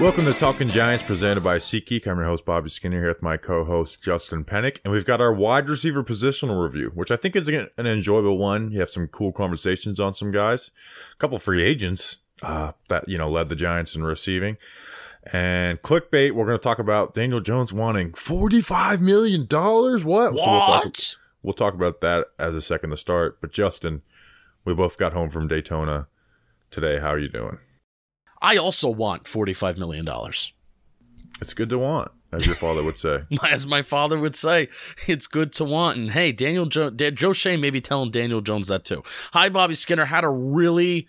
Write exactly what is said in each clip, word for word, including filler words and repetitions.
Welcome to Talking Giants, presented by SeatGeek. I'm your host, Bobby Skinner, here with my co-host, Justin Pennick. And we've got our wide receiver positional review, which I think is an enjoyable one. You have some cool conversations on some guys. A couple free agents uh, that, you know, led the Giants in receiving. And clickbait, we're going to talk about Daniel Jones wanting forty-five million dollars. What? What? So we'll, talk, we'll talk about that as a second to start. But, Justin, we both got home from Daytona today. How are you doing? I also want forty-five million dollars. It's good to want, as your father would say. As my father would say, it's good to want. And hey, Daniel jo- da- Joe Shea may be telling Daniel Jones that too. Hi, Bobby Skinner. Had a really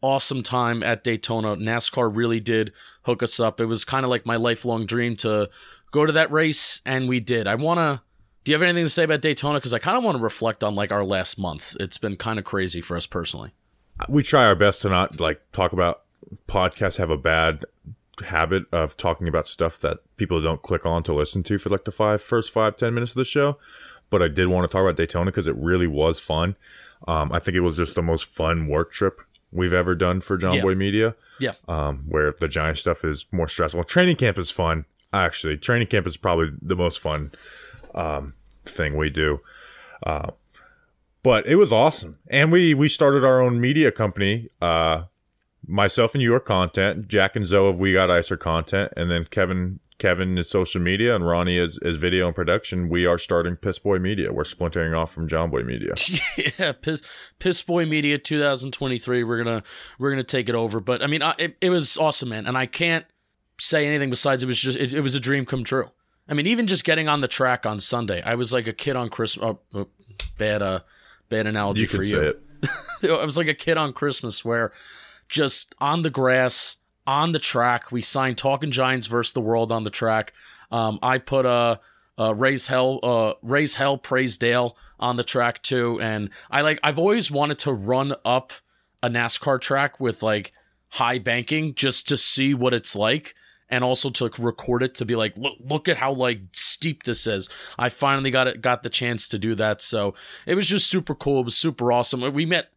awesome time at Daytona. NASCAR really did hook us up. It was kind of like my lifelong dream to go to that race, and we did. I want to... Do you have anything to say about Daytona? Because I kind of want to reflect on like our last month. It's been kind of crazy for us personally. We try our best to not like talk about... Podcasts have a bad habit of talking about stuff that people don't click on to listen to for like the five first five ten minutes of the show, but I did want to talk about Daytona because it really was fun. Um, I think it was just the most fun work trip we've ever done for Jomboy Media. Yeah, um, where the giant stuff is more stressful. Training camp is fun, actually. Training camp is probably the most fun um, thing we do. Uh, but it was awesome, and we we started our own media company. Uh, Myself and your content, Jack and Zoe of We Got Icer content, and then Kevin Kevin is social media, and Ronnie is, is video and production. We are starting Piss Boy Media. We're splintering off from Jomboy Media. Yeah, Piss Piss Boy Media twenty twenty-three. We're gonna we're gonna take it over. But I mean, I, it it was awesome, man. And I can't say anything besides it was just it, it was a dream come true. I mean, even just getting on the track on Sunday, I was like a kid on Christmas. Oh, bad uh bad analogy you for you. It. I was like a kid on Christmas where. Just on the grass, on the track. We signed Talking Giants versus the World on the track. Um, I put a, a raise hell, uh, raise hell, praise Dale on the track too. And I like, I've always wanted to run up a NASCAR track with like high banking just to see what it's like, and also to record it to be like, look, look at how like steep this is. I finally got it, got the chance to do that. So it was just super cool. It was super awesome. We met.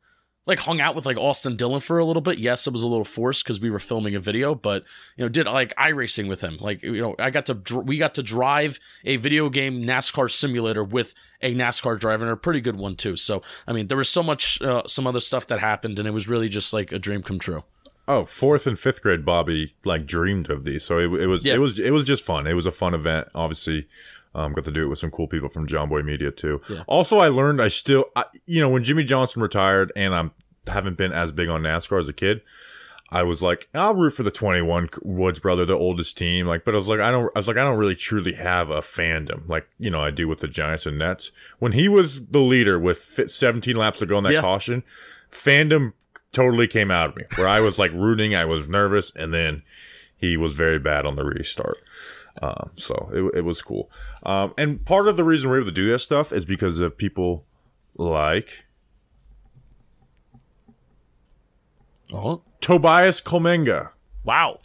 Like, hung out with, like, Austin Dillon for a little bit. Yes, it was a little forced because we were filming a video, but, you know, did, like, iRacing with him. Like, you know, I got to, dr- we got to drive a video game NASCAR simulator with a NASCAR driver, and a pretty good one, too. So, I mean, there was so much, uh, some other stuff that happened, and it was really just, like, a dream come true. Oh, fourth and fifth grade Bobby, like, dreamed of these. So, it, it was, yeah. it was, it was just fun. It was a fun event, obviously. Um, got to do it with some cool people from Jomboy Media too. Yeah. Also, I learned I still, I, you know, when Jimmy Johnson retired, and I haven't been as big on NASCAR as a kid. I was like, I'll root for the twenty-one Woods brother, the oldest team. Like, but I was like, I don't, I was like, I don't really truly have a fandom. Like, you know, I do with the Giants and Nets. When he was the leader with seventeen laps to go on that yeah. caution, fandom totally came out of me. Where I was like rooting, I was nervous, and then he was very bad on the restart. Um, so it it was cool. Um, and part of the reason we're able to do this stuff is because of people like uh-huh. Tobias Comanga. Wow.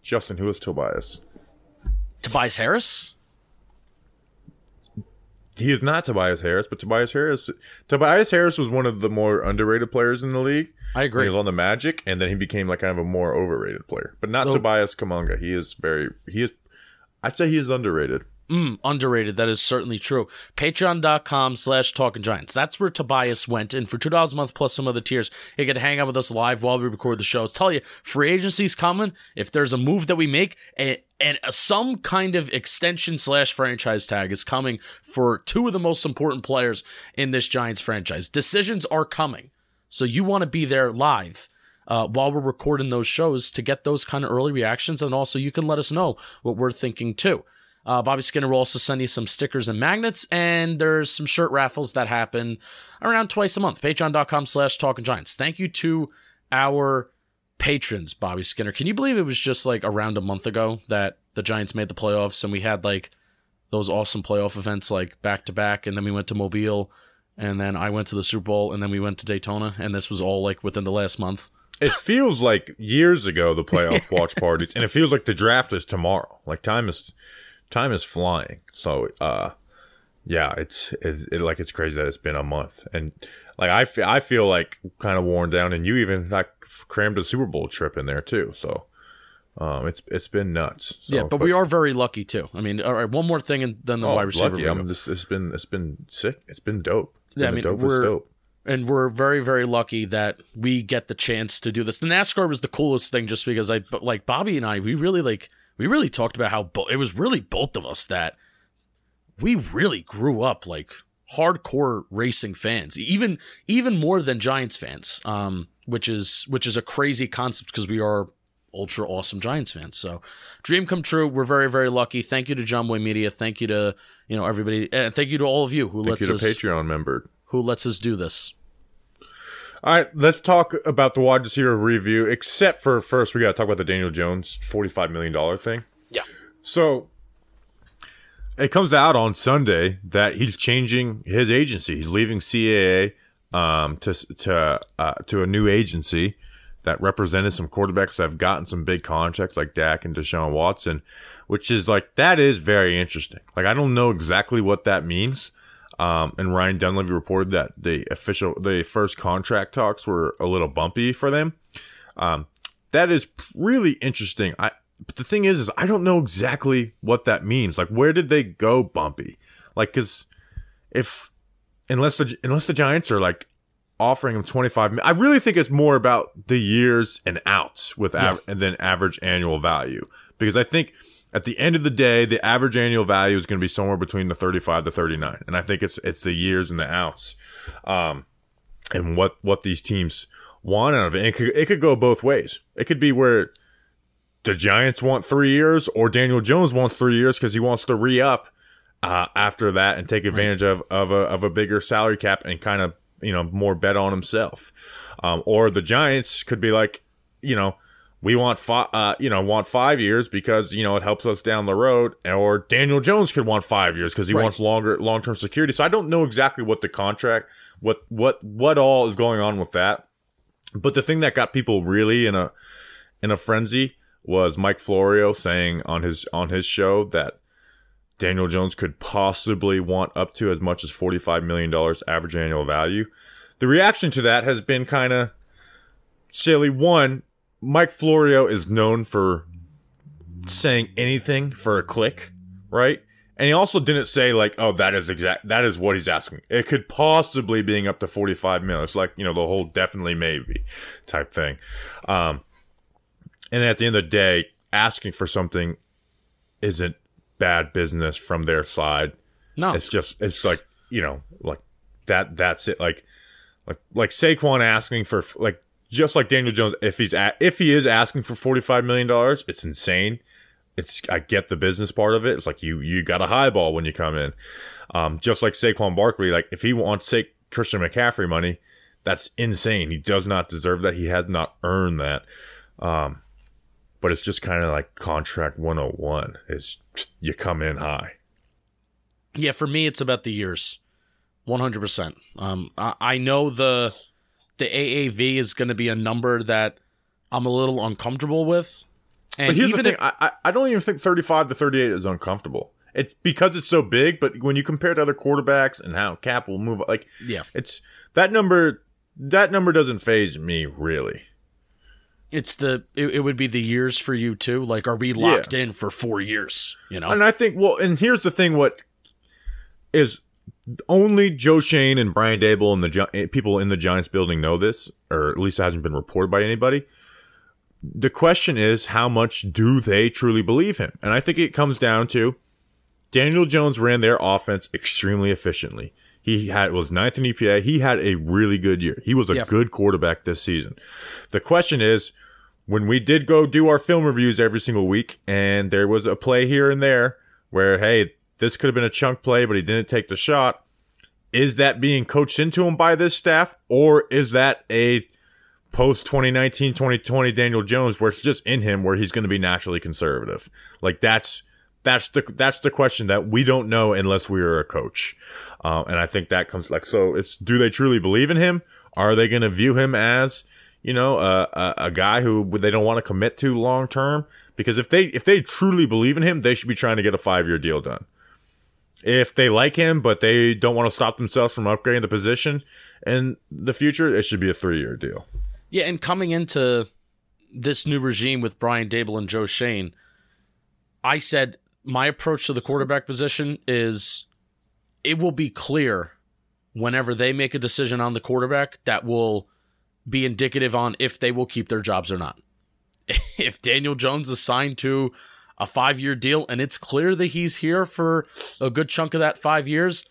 Justin, who is Tobias? Tobias Harris? He is not Tobias Harris, but Tobias Harris. Tobias Harris was one of the more underrated players in the league. I agree. He was on the Magic, and then he became like kind of a more overrated player, but not oh. Tobias Comanga. He is very, he is, I'd say he is underrated. Mm, underrated. That is certainly true. Patreon.com slash Talking Giants. That's where Tobias went. And for two dollars a month plus some other tiers, he could hang out with us live while we record the shows. Tell you, free agency's coming. If there's a move that we make, and, and some kind of extension slash franchise tag is coming for two of the most important players in this Giants franchise. Decisions are coming. So you want to be there live. Uh, while we're recording those shows to get those kind of early reactions. And also you can let us know what we're thinking too. Uh, Bobby Skinner will also send you some stickers and magnets, and there's some shirt raffles that happen around twice a month. Patreon.com slash Talking Giants. Thank you to our patrons, Bobby Skinner. Can you believe it was just like around a month ago that the Giants made the playoffs, and we had like those awesome playoff events like back to back, and then we went to Mobile, and then I went to the Super Bowl, and then we went to Daytona, and this was all like within the last month. It feels like years ago, the playoff watch parties, and it feels like the draft is tomorrow. Like time is time is flying. So, uh, yeah, it's, it's it, like it's crazy that it's been a month. And like I, fe- I feel like kind of worn down, and you even like crammed a Super Bowl trip in there too. So Um, it's it's been nuts. So, yeah, but, but we are very lucky too. I mean, all right, one more thing, and then the oh, wide receiver. Lucky. I mean, this, it's been it's been sick. It's been dope. It's yeah, been I mean, dope we're dope. and we're very very lucky that we get the chance to do this. The NASCAR was the coolest thing, just because I but like Bobby and I, we really like we really talked about how bo- it was really both of us that we really grew up like hardcore racing fans, even even more than Giants fans, um, which is which is a crazy concept because we are ultra awesome Giants fans. So dream come true. We're very, very lucky. Thank you to Jomboy Media. Thank you to, you know, everybody. And thank you to all of you who thank lets you to us Patreon member who lets us do this. All right, let's talk about the wide receiver review, except for first we got to talk about the Daniel Jones forty-five million dollars thing. Yeah. So it comes out on Sunday that he's changing his agency. He's leaving C A A um, to, to, uh, to a new agency that represented some quarterbacks that have gotten some big contracts like Dak and Deshaun Watson, which is like, that is very interesting. Like, I don't know exactly what that means. Um, and Ryan Dunleavy reported that the official, the first contract talks were a little bumpy for them. Um, that is really interesting. I, but the thing is, is I don't know exactly what that means. Like, where did they go bumpy? Like, cause if, unless the, unless the Giants are like, offering him twenty-five. I really think it's more about the years and outs with av- yeah. and then average annual value, because I think at the end of the day, the average annual value is going to be somewhere between the thirty-five to thirty-nine, and I think it's it's the years and the outs, um, and what what these teams want out of it. And it could, it could go both ways. It could be where the Giants want three years, or Daniel Jones wants three years because he wants to re-up uh, after that and take advantage right. of of a of a bigger salary cap and kind of, you know, more bet on himself. Um, or the Giants could be like, you know, we want five, uh, you know, want five years because, you know, it helps us down the road. Or Daniel Jones could want five years because he right. wants longer, long-term security. So I don't know exactly what the contract, what, what, what all is going on with that. But the thing that got people really in a, in a frenzy was Mike Florio saying on his, on his show that Daniel Jones could possibly want up to as much as forty-five million dollars average annual value. The reaction to that has been kind of silly. One, Mike Florio is known for saying anything for a click, right? And he also didn't say like, oh, that is exact, that is what he's asking. It could possibly being up to forty-five mil. It's like, you know, the whole definitely maybe type thing. Um, and at the end of the day, asking for something isn't bad business from their side. No, it's just, it's like, you know, like that, that's it. Like, like, like Saquon asking for, like, just like Daniel Jones, if he's at, if he is asking for forty-five million dollars, it's insane. It's, I get the business part of it. It's like, you, you got a highball when you come in. Um, just like Saquon Barkley, like if he wants Sa- Christian McCaffrey money, that's insane. He does not deserve that. He has not earned that. Um, But it's just kind of like contract one oh one is you come in high. Yeah, for me, it's about the years, one hundred percent. Um, I, I know the the A A V is going to be a number that I'm a little uncomfortable with. And but here's even the thing. If- I, I don't even think thirty-five to thirty-eight is uncomfortable. It's because it's so big, but when you compare it to other quarterbacks and how cap will move, like, yeah, it's that number, that number doesn't faze me, really. It's the it, it would be the years for you too. Like, are we locked yeah. in for four years? You know, and I think well, and here's the thing: what is only Joe Shane and Brian Daboll and the people in the Giants building know this, or at least it hasn't been reported by anybody. The question is, how much do they truly believe him? And I think it comes down to Daniel Jones ran their offense extremely efficiently. He had was ninth in E P A. He had a really good year. He was a yep. good quarterback this season. The question is, when we did go do our film reviews every single week, and there was a play here and there where, hey, this could have been a chunk play, but he didn't take the shot. Is that being coached into him by this staff, or is that a post-twenty nineteen, twenty twenty Daniel Jones where it's just in him where he's going to be naturally conservative? Like, that's... That's the that's the question that we don't know unless we are a coach, um, and I think that comes like so. It's do they truly believe in him? Are they going to view him as you know a, a a guy who they don't want to commit to long term? Because if they if they truly believe in him, they should be trying to get a five year deal done. If they like him but they don't want to stop themselves from upgrading the position in the future, it should be a three year deal. Yeah, and coming into this new regime with Brian Daboll and Joe Shane, I said my approach to the quarterback position is it will be clear whenever they make a decision on the quarterback that will be indicative on if they will keep their jobs or not. If Daniel Jones is signed to a five-year deal and it's clear that he's here for a good chunk of that five years,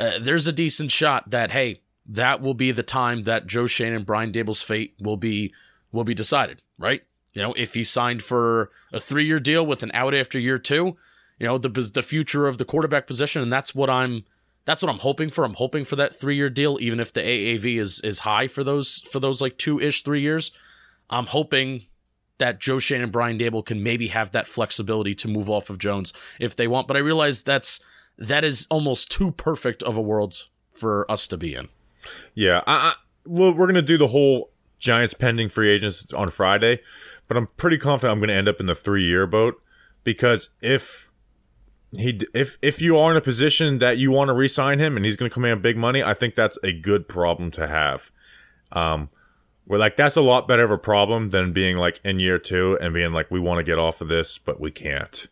uh, there's a decent shot that, hey, that will be the time that Joe Shane and Brian Daboll's fate will be will be decided, right? You know, if he signed for a three-year deal with an out after year two, you know, the the future of the quarterback position, and that's what I'm that's what I'm hoping for. I'm hoping for that three-year deal, even if the A A V is is high for those for those like two-ish three years. I'm hoping that Joe Shane and Brian Daboll can maybe have that flexibility to move off of Jones if they want. But I realize that's that is almost too perfect of a world for us to be in. Yeah, I, I, well, we're going to do the whole Giants pending free agents on Friday, but I'm pretty confident I'm going to end up in the three-year boat, because if he if if you are in a position that you want to re-sign him and he's going to command big money, I think that's a good problem to have. Um, we're like, that's a lot better of a problem than being like in year two and being like, we want to get off of this, but we can't.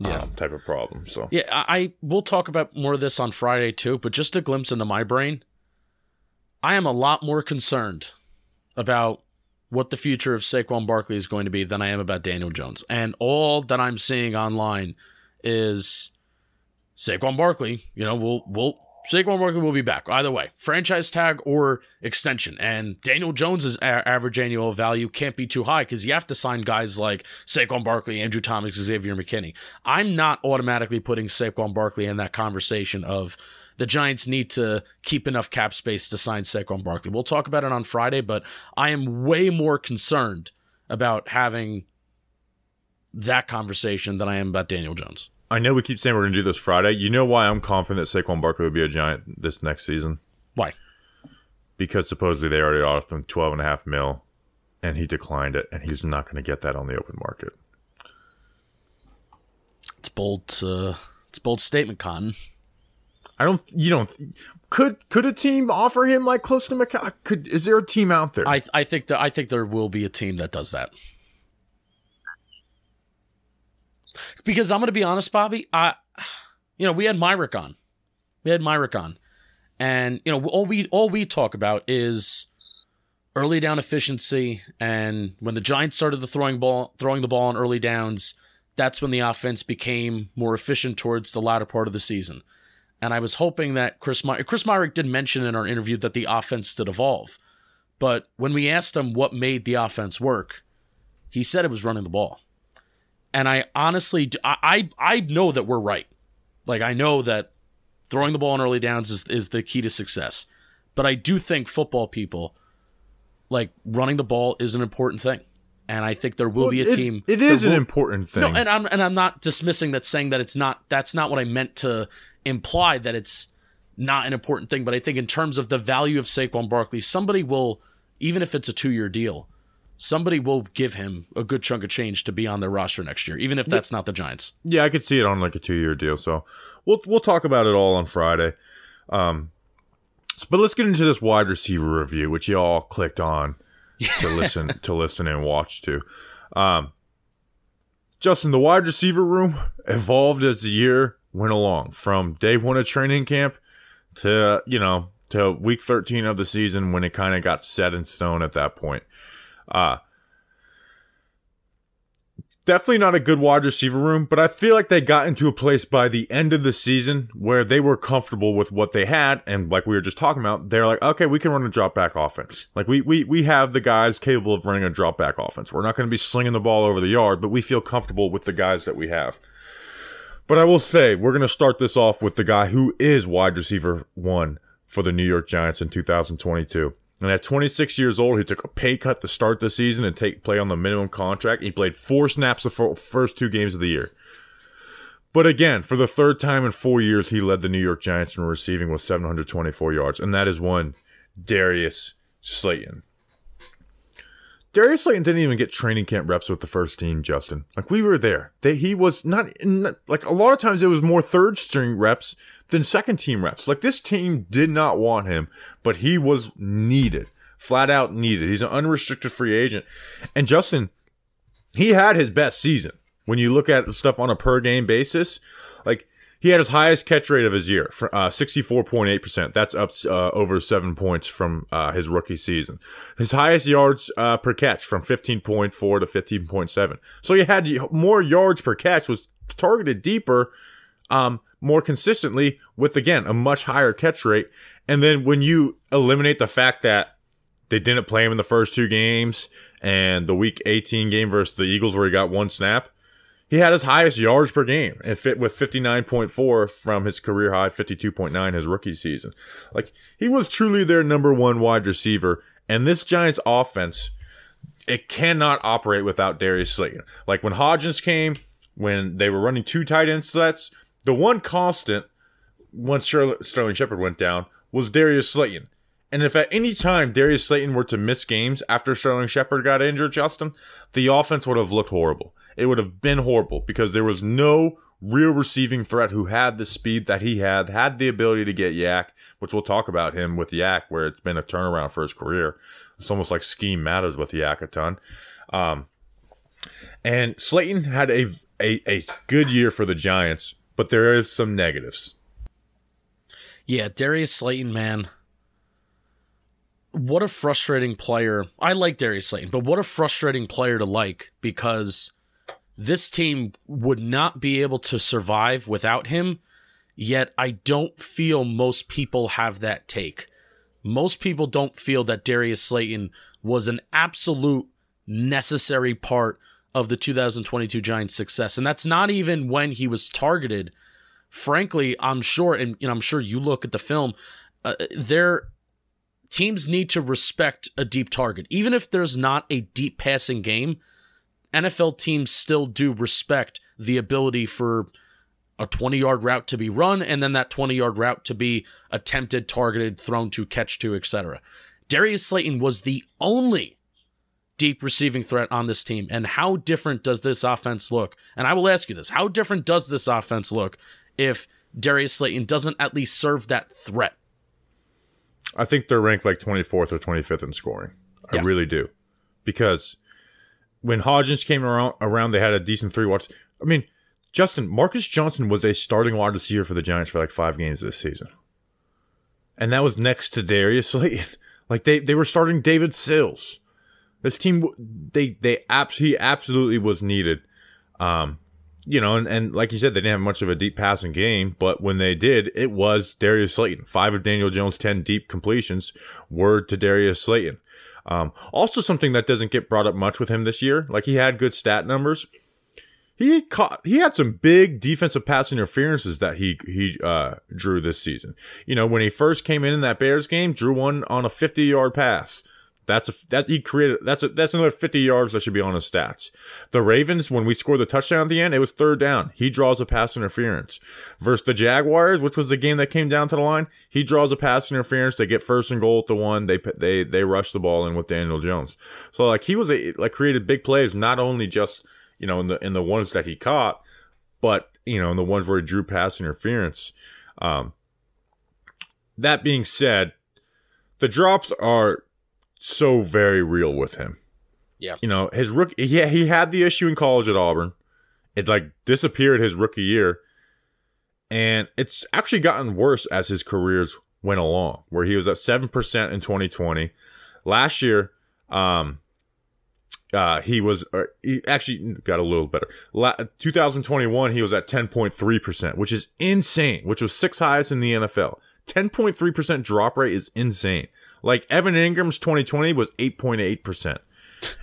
Yeah. Um, type of problem. So yeah, I, I we'll talk about more of this on Friday too, but just a glimpse into my brain. I am a lot more concerned about what the future of Saquon Barkley is going to be than I am about Daniel Jones. And all that I'm seeing online is Saquon Barkley, you know, we'll, we'll, Saquon Barkley will be back either way, franchise tag or extension. And Daniel Jones's a- average annual value can't be too high because you have to sign guys like Saquon Barkley, Andrew Thomas, Xavier McKinney. I'm not automatically putting Saquon Barkley in that conversation of the Giants need to keep enough cap space to sign Saquon Barkley. We'll talk about it on Friday, but I am way more concerned about having that conversation than I am about Daniel Jones. I know we keep saying we're going to do this Friday. You know why I'm confident that Saquon Barkley would be a Giant this next season? Why? Because supposedly they already offered him twelve and a half mil, and he declined it, and he's not going to get that on the open market. It's bold. Uh, it's bold statement, Cotton. I don't. You don't. Could could a team offer him like close to Macau? Could is there a team out there? I I think that I think there will be a team that does that. Because I'm going to be honest, Bobby. I, you know, we had Myarick on, we had Myarick on, and you know all we all we talk about is early down efficiency. And when the Giants started the throwing ball, throwing the ball on early downs, that's when the offense became more efficient towards the latter part of the season. And I was hoping that Chris My- Chris Myarick did mention in our interview that the offense did evolve. But when we asked him what made the offense work, he said it was running the ball. And I honestly, do, I, I I know that we're right. Like, I know that throwing the ball on early downs is, is the key to success. But I do think football people, like, running the ball is an important thing. And I think there will well, be a it, team. It is will, an important thing. No, and I'm and I'm not dismissing that, saying that it's not. That's not what I meant to imply, that it's not an important thing. But I think in terms of the value of Saquon Barkley, somebody will, even if it's a two-year deal, somebody will give him a good chunk of change to be on their roster next year, even if that's yeah, not the Giants. Yeah, I could see it on like a two-year deal. So we'll we'll talk about it all on Friday. Um, but let's get into this wide receiver review, which y'all clicked on. to listen to listen and watch to. Um, Justin, the wide receiver room evolved as the year went along, from day one of training camp to, you know, to week thirteen of the season, when it kind of got set in stone at that point. Uh, definitely not a good wide receiver room, but I feel like they got into a place by the end of the season where they were comfortable with what they had. And like we were just talking about, they're like, okay, we can run a drop back offense. Like we, we, we have the guys capable of running a drop back offense. We're not going to be slinging the ball over the yard, but we feel comfortable with the guys that we have. But I will say, we're going to start this off with the guy who is wide receiver one for the New York Giants in two thousand twenty-two. And at twenty-six years old, he took a pay cut to start the season and take play on the minimum contract. He played four snaps the first two games of the year. But again, for the third time in four years, he led the New York Giants in receiving with seven hundred twenty-four yards. And that is one Darius Slayton. Darius Slayton didn't even get training camp reps with the first team, Justin. Like, we were there. They, he was not, in, like, a lot of times it was more third string reps than second team reps. Like, this team did not want him, but he was needed flat out needed. He's an unrestricted free agent. And Justin, he had his best season. When you look at stuff on a per game basis, like he had his highest catch rate of his year, for, uh, sixty-four point eight percent. That's up uh, over seven points from uh, his rookie season. His highest yards uh, per catch from fifteen point four to fifteen point seven. So he had more yards per catch, was targeted deeper, um, more consistently with, again, a much higher catch rate. And then when you eliminate the fact that they didn't play him in the first two games and the week eighteen game versus the Eagles where he got one snap, he had his highest yards per game and fit with fifty-nine point four from his career high, fifty-two point nine his rookie season. Like, he was truly their number one wide receiver. And this Giants offense, it cannot operate without Darius Slayton. Like when Hodgins came, when they were running two tight end sets, the one constant once Sterling Shepard went down was Darius Slayton. And if at any time Darius Slayton were to miss games after Sterling Shepard got injured, Justin, the offense would have looked horrible. It would have been horrible because there was no real receiving threat who had the speed that he had, had the ability to get Yak, which we'll talk about him with Yak, where it's been a turnaround for his career. It's almost like scheme matters with Yak a ton. Um, and Slayton had a, a, a good year for the Giants, but there is some negatives. Yeah, Darius Slayton, man. What a frustrating player. I like Darius Slayton, but what a frustrating player to like, because this team would not be able to survive without him, yet I don't feel most people have that take. Most people don't feel that Darius Slayton was an absolute necessary part of the two thousand twenty-two Giants' success, and that's not even when he was targeted. Frankly, I'm sure, and you know, I'm sure you look at the film, uh, there... teams need to respect a deep target. Even if there's not a deep passing game, N F L teams still do respect the ability for a twenty-yard route to be run and then that twenty-yard route to be attempted, targeted, thrown to, catch to, et cetera. Darius Slayton was the only deep receiving threat on this team. And how different does this offense look? And I will ask you this. How different does this offense look if Darius Slayton doesn't at least serve that threat? I think they're ranked like twenty-fourth or twenty-fifth in scoring. Yeah. I really do. Because when Hodgins came around, around, they had a decent three watch. I mean, Justin, Marcus Johnson was a starting wide receiver for the Giants for like five games this season. And that was next to Darius Slayton. Like they, they were starting David Sills. This team, they, they abs- he absolutely was needed. Um, You know, and, and like you said, they didn't have much of a deep passing game, but when they did, it was Darius Slayton. Five of Daniel Jones' ten deep completions were to Darius Slayton. Um, also something that doesn't get brought up much with him this year, like he had good stat numbers. He caught, he had some big defensive pass interferences that he, he, uh, drew this season. You know, when he first came in in that Bears game, drew one on a fifty yard pass. That's a, that he created, that's a, that's another fifty yards that should be on his stats. The Ravens, when we scored the touchdown at the end, it was third down. He draws a pass interference. Versus the Jaguars, which was the game that came down to the line, he draws a pass interference. They get first and goal at the one. They, they, they rush the ball in with Daniel Jones. So like he was a, like created big plays, not only just, you know, in the, in the ones that he caught, but, you know, in the ones where he drew pass interference. Um, that being said, the drops are so very real with him. Yeah. You know, his rookie, yeah, he had the issue in college at Auburn. It like disappeared his rookie year. And it's actually gotten worse as his careers went along, where he was at seven percent in twenty twenty. Last year, um, uh, he was, uh, he actually got a little better. La- two thousand twenty-one, he was at ten point three percent, which is insane, which was sixth highest in the N F L. ten point three percent drop rate is insane. Like Evan Ingram's twenty twenty was eight point eight percent.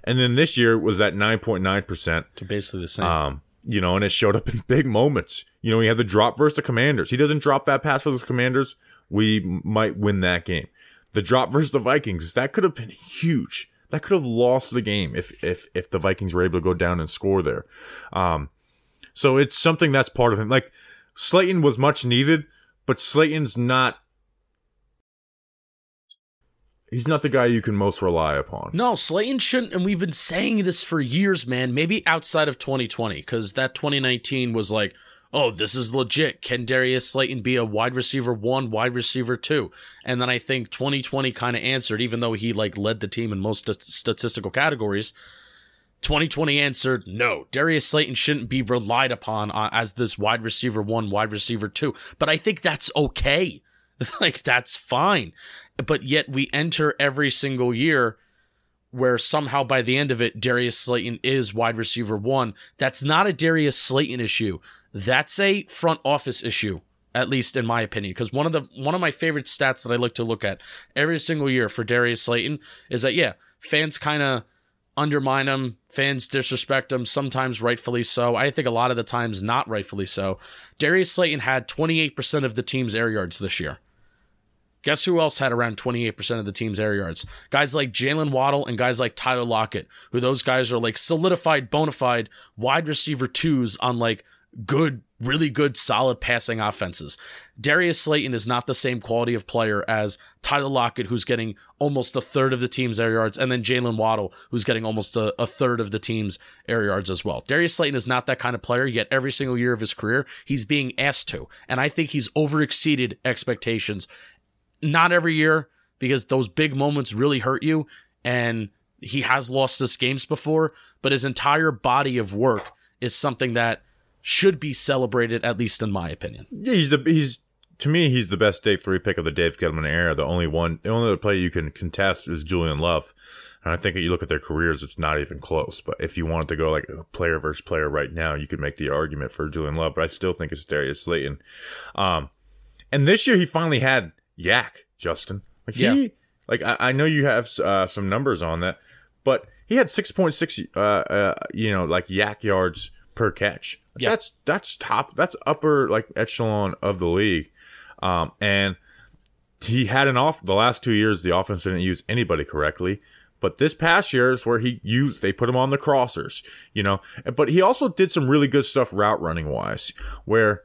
And then this year was at nine point nine percent. To basically the same. Um, you know, and it showed up in big moments. You know, he had the drop versus the Commanders. He doesn't drop that pass for the Commanders, we might win that game. The drop versus the Vikings, that could have been huge. That could have lost the game if if if the Vikings were able to go down and score there. Um, so it's something that's part of him. Like Slayton was much needed. But Slayton's not, he's not the guy you can most rely upon. No, Slayton shouldn't, and we've been saying this for years, man, maybe outside of twenty twenty, because that twenty nineteen was like, oh, this is legit. Can Darius Slayton be a wide receiver one, wide receiver two? And then I think twenty twenty kind of answered, even though he like led the team in most st- statistical categories. twenty twenty answered, no, Darius Slayton shouldn't be relied upon uh, as this wide receiver one, wide receiver two. But I think that's okay. Like, that's fine. But yet we enter every single year where somehow by the end of it, Darius Slayton is wide receiver one. That's not a Darius Slayton issue. That's a front office issue, at least in my opinion. Because one of the one of my favorite stats that I like to look at every single year for Darius Slayton is that, yeah, fans kind of undermine him, fans disrespect him, sometimes rightfully so. I think a lot of the times not rightfully so. Darius Slayton had twenty-eight percent of the team's air yards this year. Guess who else had around twenty-eight percent of the team's air yards? Guys like Jaylen Waddle and guys like Tyler Lockett, who those guys are like solidified, bona fide wide receiver twos on like good, really good, solid passing offenses. Darius Slayton is not the same quality of player as Tyler Lockett, who's getting almost a third of the team's air yards, and then Jaylen Waddle, who's getting almost a, a third of the team's air yards as well. Darius Slayton is not that kind of player, yet every single year of his career, he's being asked to. And I think he's overexceeded expectations. Not every year, because those big moments really hurt you, and he has lost this games before, but his entire body of work is something that should be celebrated, at least in my opinion. Yeah, he's the he's to me he's the best day three pick of the Dave Gettleman era. The only one, the only other play you can contest is Julian Love, and I think if you look at their careers, it's not even close. But if you wanted to go like player versus player right now, you could make the argument for Julian Love. But I still think it's Darius Slayton. Um, and this year he finally had Yak, Justin. Like he, yeah. like I, I know you have uh, some numbers on that, but he had six point six, uh, uh, you know, like Yak yards per catch. Like yeah. That's that's top. That's upper like echelon of the league. Um, and he had an off the last two years. The offense didn't use anybody correctly, but this past year is where he used. They put him on the crossers, you know. But he also did some really good stuff route running wise, where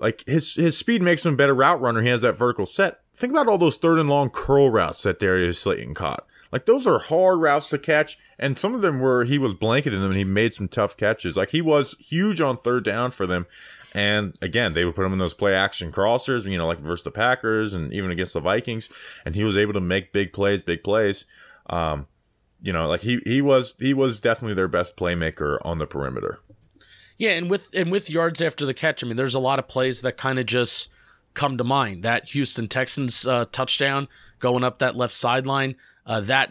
like his his speed makes him a better route runner. He has that vertical set. Think about all those third and long curl routes that Darius Slayton caught. Like, those are hard routes to catch, and some of them were, he was blanketing them, and he made some tough catches. Like, he was huge on third down for them, and again, they would put him in those play-action crossers, you know, like versus the Packers and even against the Vikings, and he was able to make big plays, big plays. Um, you know, like, he he was he was definitely their best playmaker on the perimeter. Yeah, and with and with yards after the catch, I mean, there's a lot of plays that kind of just come to mind. That Houston Texans uh, touchdown going up that left sideline, uh, that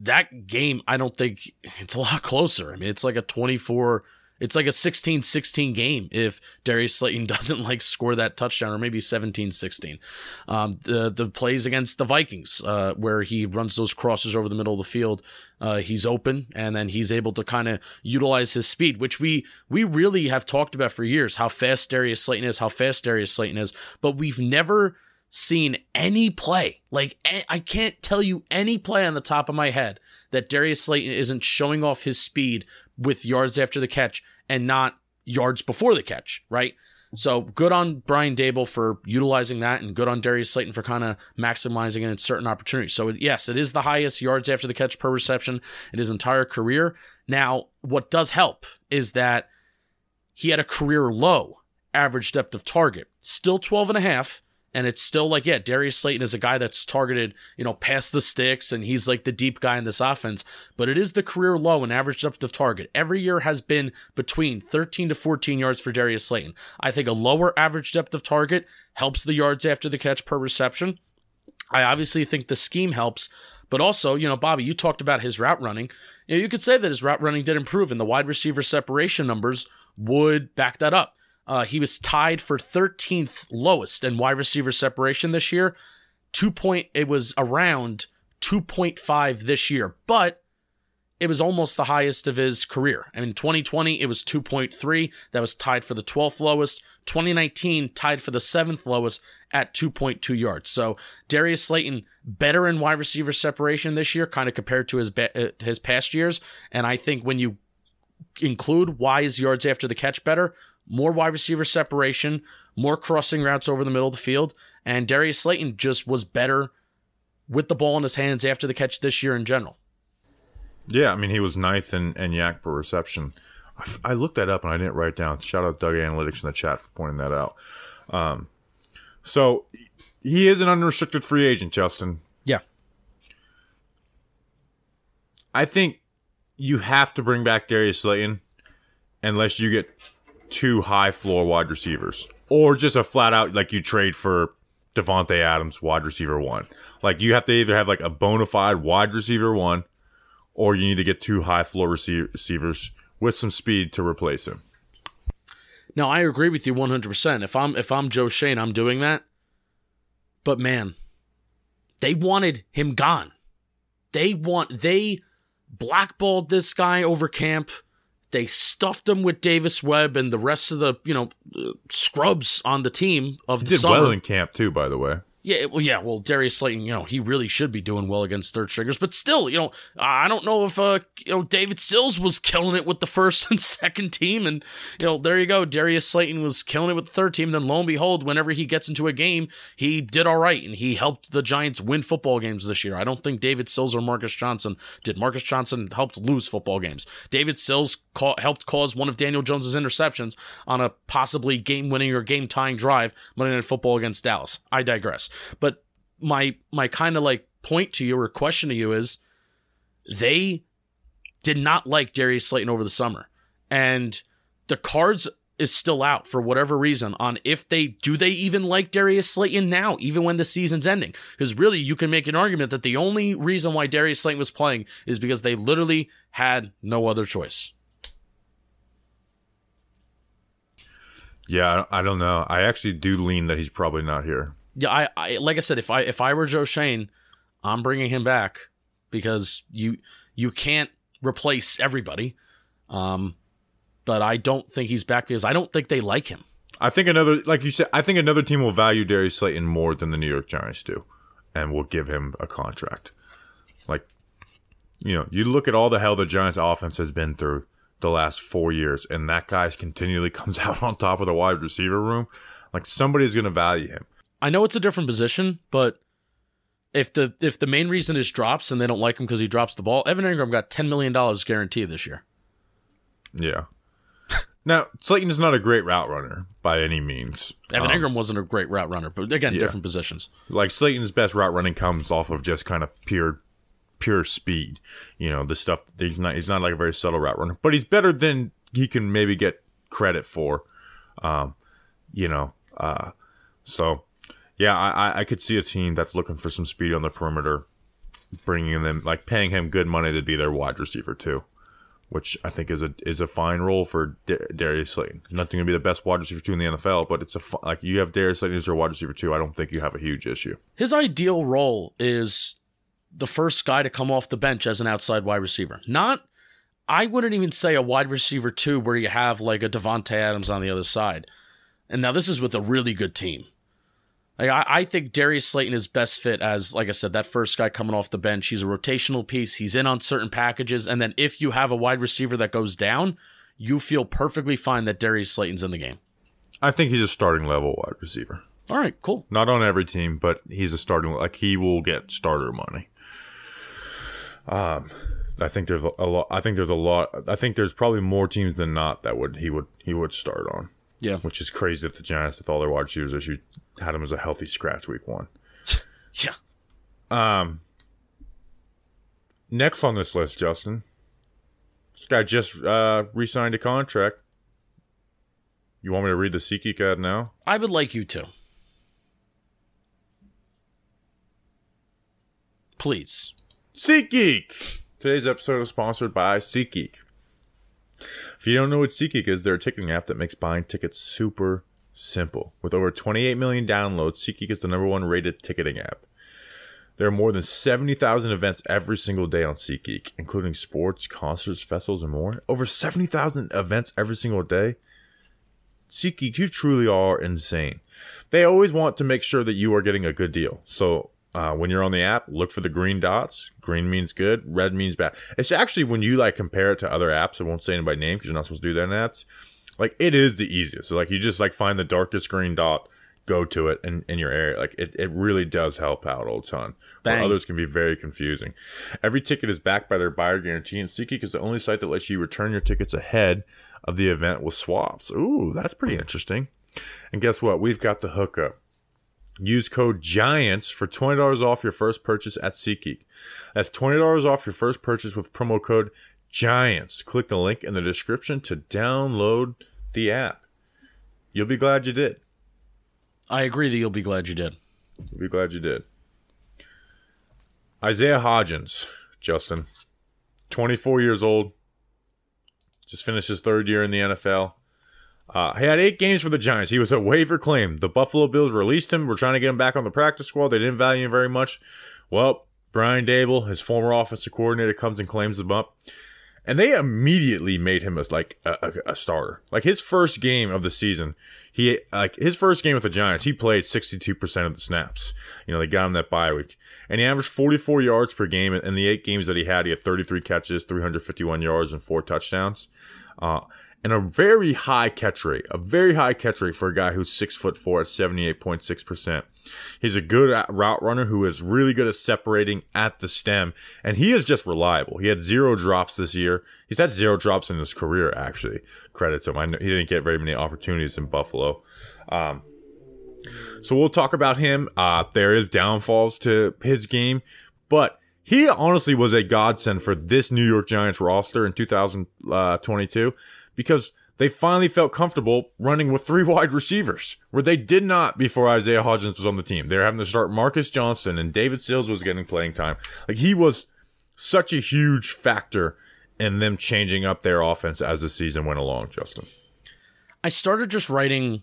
that game, I don't think it's a lot closer. I mean, it's like a twenty-four, it's like a sixteen sixteen game if Darius Slayton doesn't like score that touchdown, or maybe seventeen sixteen. Um, the, the plays against the Vikings uh, where he runs those crosses over the middle of the field, uh, he's open, and then he's able to kind of utilize his speed, which we we really have talked about for years, how fast Darius Slayton is, how fast Darius Slayton is, but we've never seen any play, like I can't tell you any play on the top of my head that Darius Slayton isn't showing off his speed with yards after the catch and not yards before the catch, right? So good on Brian Daboll for utilizing that, and good on Darius Slayton for kind of maximizing it in certain opportunities. So yes, it is the highest yards after the catch per reception in his entire career. Now, what does help is that he had a career low average depth of target, still twelve and a half. And it's still like, yeah, Darius Slayton is a guy that's targeted, you know, past the sticks, and he's like the deep guy in this offense. But it is the career low in average depth of target. Every year has been between thirteen to fourteen yards for Darius Slayton. I think a lower average depth of target helps the yards after the catch per reception. I obviously think the scheme helps, but also, you know, Bobby, you talked about his route running. You know, you could say that his route running did improve, and the wide receiver separation numbers would back that up. Uh, he was tied for thirteenth lowest in wide receiver separation this year. Two point, it was around two point five this year, but it was almost the highest of his career. I mean, twenty twenty, it was two point three. That was tied for the twelfth lowest. twenty nineteen, tied for the seventh lowest at two point two yards. So Darius Slayton, better in wide receiver separation this year, kind of compared to his ba- his past years. And I think when you include why his yards after the catch better, more wide receiver separation, more crossing routes over the middle of the field, and Darius Slayton just was better with the ball in his hands after the catch this year in general. Yeah, I mean, he was ninth in, in Yak per reception I, I looked that up and I didn't write it down. Shout out Doug Analytics in the chat for pointing that out. Um, so he is an unrestricted free agent, Justin. Yeah. I think you have to bring back Darius Slayton unless you get two high floor wide receivers or just a flat out, like you trade for Devontae Adams, wide receiver one. Like you have to either have like a bona fide wide receiver one or you need to get two high floor receive- receivers with some speed to replace him. No, I agree with you one hundred percent. If I'm if I'm Joe Shane, I'm doing that. But man, they wanted him gone. They want they blackballed this guy over camp. They stuffed him with Davis Webb and the rest of the, you know, scrubs on the team of the summer. He did well in camp too, by the way. Yeah, well, yeah, well, Darius Slayton, you know, he really should be doing well against third stringers, but still, you know, I don't know if, uh, you know, David Sills was killing it with the first and second team, and, you know, there you go, Darius Slayton was killing it with the third team, and then lo and behold, whenever he gets into a game, he did all right, and he helped the Giants win football games this year. I don't think David Sills or Marcus Johnson did. Marcus Johnson helped lose football games. David Sills ca- helped cause one of Daniel Jones' interceptions on a possibly game-winning or game-tying drive Monday Night Football against Dallas. I digress. But my my kind of like point to you or question to you is they did not like Darius Slayton over the summer. And the cards is still out for whatever reason on if they do they even like Darius Slayton now, even when the season's ending. Because really you can make an argument that the only reason why Darius Slayton was playing is because they literally had no other choice. Yeah, I don't know. I actually do lean that he's probably not here. Yeah, I, I like I said, if I if I were Joe Shane, I'm bringing him back because you you can't replace everybody. Um, but I don't think he's back because I don't think they like him. I think another, like you said, I think another team will value Darius Slayton more than the New York Giants do, and will give him a contract. Like, you know, you look at all the hell the Giants' offense has been through the last four years, and that guy continually comes out on top of the wide receiver room. Like somebody's going to value him. I know it's a different position, but if the if the main reason is drops and they don't like him because he drops the ball, Evan Engram got ten million dollars guaranteed this year. Yeah. Now, Slayton is not a great route runner by any means. Evan um, Engram wasn't a great route runner, but again, yeah. Different positions. Like Slayton's best route running comes off of just kind of pure pure speed. You know, the stuff, he's not, he's not like a very subtle route runner, but he's better than he can maybe get credit for. Um, you know, uh, so... Yeah, I I could see a team that's looking for some speed on the perimeter, bringing them, like paying him good money to be their wide receiver too, which I think is a is a fine role for D- Darius Slayton. There's nothing going to be the best wide receiver two in the N F L, but it's a fun, like you have Darius Slayton as your wide receiver two. I don't think you have a huge issue. His ideal role is the first guy to come off the bench as an outside wide receiver. Not, I wouldn't even say a wide receiver two where you have like a Devontae Adams on the other side. And now this is with a really good team. Like, I, I think Darius Slayton is best fit as, like I said, that first guy coming off the bench. He's a rotational piece. He's in on certain packages. And then if you have a wide receiver that goes down, you feel perfectly fine that Darius Slayton's in the game. I think he's a starting level wide receiver. All right, cool. Not on every team, but he's a starting, like he will get starter money. Um, I think there's a lot. I think there's a lot. I think there's probably more teams than not that would he would he would start on. Yeah, which is crazy that the Giants, with all their wide receivers issues, had him as a healthy scratch week one. Yeah. Um. Next on this list, Justin. This guy just uh, re-signed a contract. You want me to read the SeatGeek ad now? I would like you to. Please. SeatGeek! Today's episode is sponsored by SeatGeek. If you don't know what SeatGeek is, they're a ticketing app that makes buying tickets super simple. With over twenty-eight million downloads, SeatGeek is the number one rated ticketing app. There are more than seventy thousand events every single day on SeatGeek, including sports, concerts, festivals, and more. Over seventy thousand events every single day? SeatGeek, you truly are insane. They always want to make sure that you are getting a good deal. So Uh, when you're on the app, look for the green dots. Green means good. Red means bad. It's actually when you like compare it to other apps, I won't say anybody's name because you're not supposed to do that in apps. Like it is the easiest. So like you just like find the darkest green dot, go to it in, in your area. Like it, it really does help out a ton. But others can be very confusing. Every ticket is backed by their buyer guarantee, and SeatGeek is the only site that lets you return your tickets ahead of the event with swaps. Ooh, that's pretty interesting. And guess what? We've got the hookup. Use code GIANTS for twenty dollars off your first purchase at SeatGeek. That's twenty dollars off your first purchase with promo code GIANTS. Click the link in the description to download the app. You'll be glad you did. I agree that you'll be glad you did. You'll be glad you did. Isaiah Hodgins, Justin, twenty-four years old, just finished his third year in the N F L. Uh, he had eight games for the Giants. He was a waiver claim. The Buffalo Bills released him. We're trying to get him back on the practice squad. They didn't value him very much. Well, Brian Daboll, his former offensive coordinator, comes and claims him up. And they immediately made him a, like a, a, a starter. Like his first game of the season, he like his first game with the Giants, he played sixty-two percent of the snaps. You know, they got him that bye week. And he averaged forty-four yards per game. In the eight games that he had, he had thirty-three catches, three hundred fifty-one yards, and four touchdowns. Uh, and a very high catch rate, a very high catch rate for a guy who's six foot four at seventy-eight point six percent. He's a good route runner who is really good at separating at the stem, and he is just reliable. He had zero drops this year. He's had zero drops in his career, actually. Credit to him. I know he didn't get very many opportunities in Buffalo. Um, so we'll talk about him. Uh, there is downfalls to his game, but he honestly was a godsend for this New York Giants roster in two thousand twenty-two. Because they finally felt comfortable running with three wide receivers, where they did not before Isaiah Hodgins was on the team. They were having to start Marcus Johnson, and David Sills was getting playing time. Like, he was such a huge factor in them changing up their offense as the season went along, Justin. I started just writing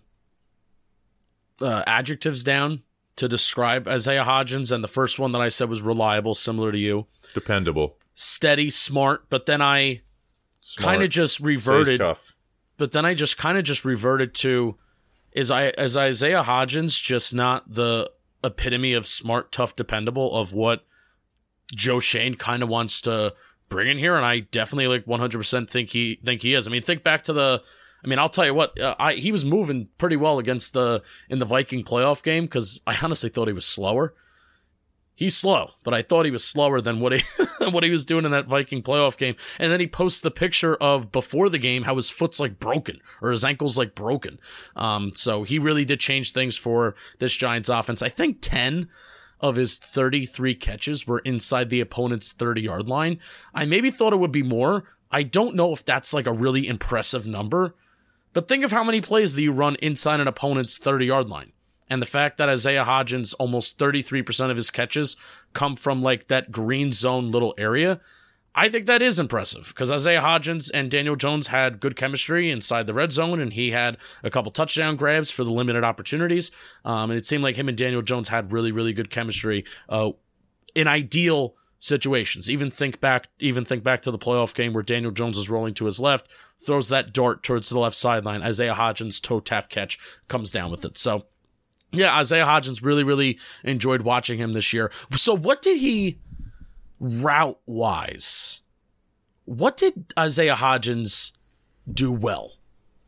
uh, adjectives down to describe Isaiah Hodgins, and the first one that I said was reliable, similar to you. Dependable. Steady, smart, but then I... kind of just reverted, but then I just kind of just reverted to, is I as Isaiah Hodgins just not the epitome of smart, tough, dependable of what Joe Shane kind of wants to bring in here? And I definitely like one hundred percent think he think he is. I mean, think back to the, I mean, I'll tell you what, uh, I he was moving pretty well against the in the Viking playoff game because I honestly thought he was slower. He's slow, but I thought he was slower than what he what he was doing in that Viking playoff game. And then he posts the picture of before the game how his foot's like broken or his ankle's like broken. Um, so he really did change things for this Giants offense. I think ten of his thirty-three catches were inside the opponent's thirty-yard line. I maybe thought it would be more. I don't know if that's like a really impressive number, but think of how many plays that you run inside an opponent's thirty-yard line. And the fact that Isaiah Hodgins, almost thirty-three percent of his catches come from like that green zone little area, I think that is impressive because Isaiah Hodgins and Daniel Jones had good chemistry inside the red zone, and he had a couple touchdown grabs for the limited opportunities. Um, and it seemed like him and Daniel Jones had really, really good chemistry uh, in ideal situations. Even think back, even think back to the playoff game where Daniel Jones is rolling to his left, throws that dart towards the left sideline. Isaiah Hodgins' toe tap catch comes down with it. So. Yeah, Isaiah Hodgins, really, really enjoyed watching him this year. So what did he, route-wise, what did Isaiah Hodgins do well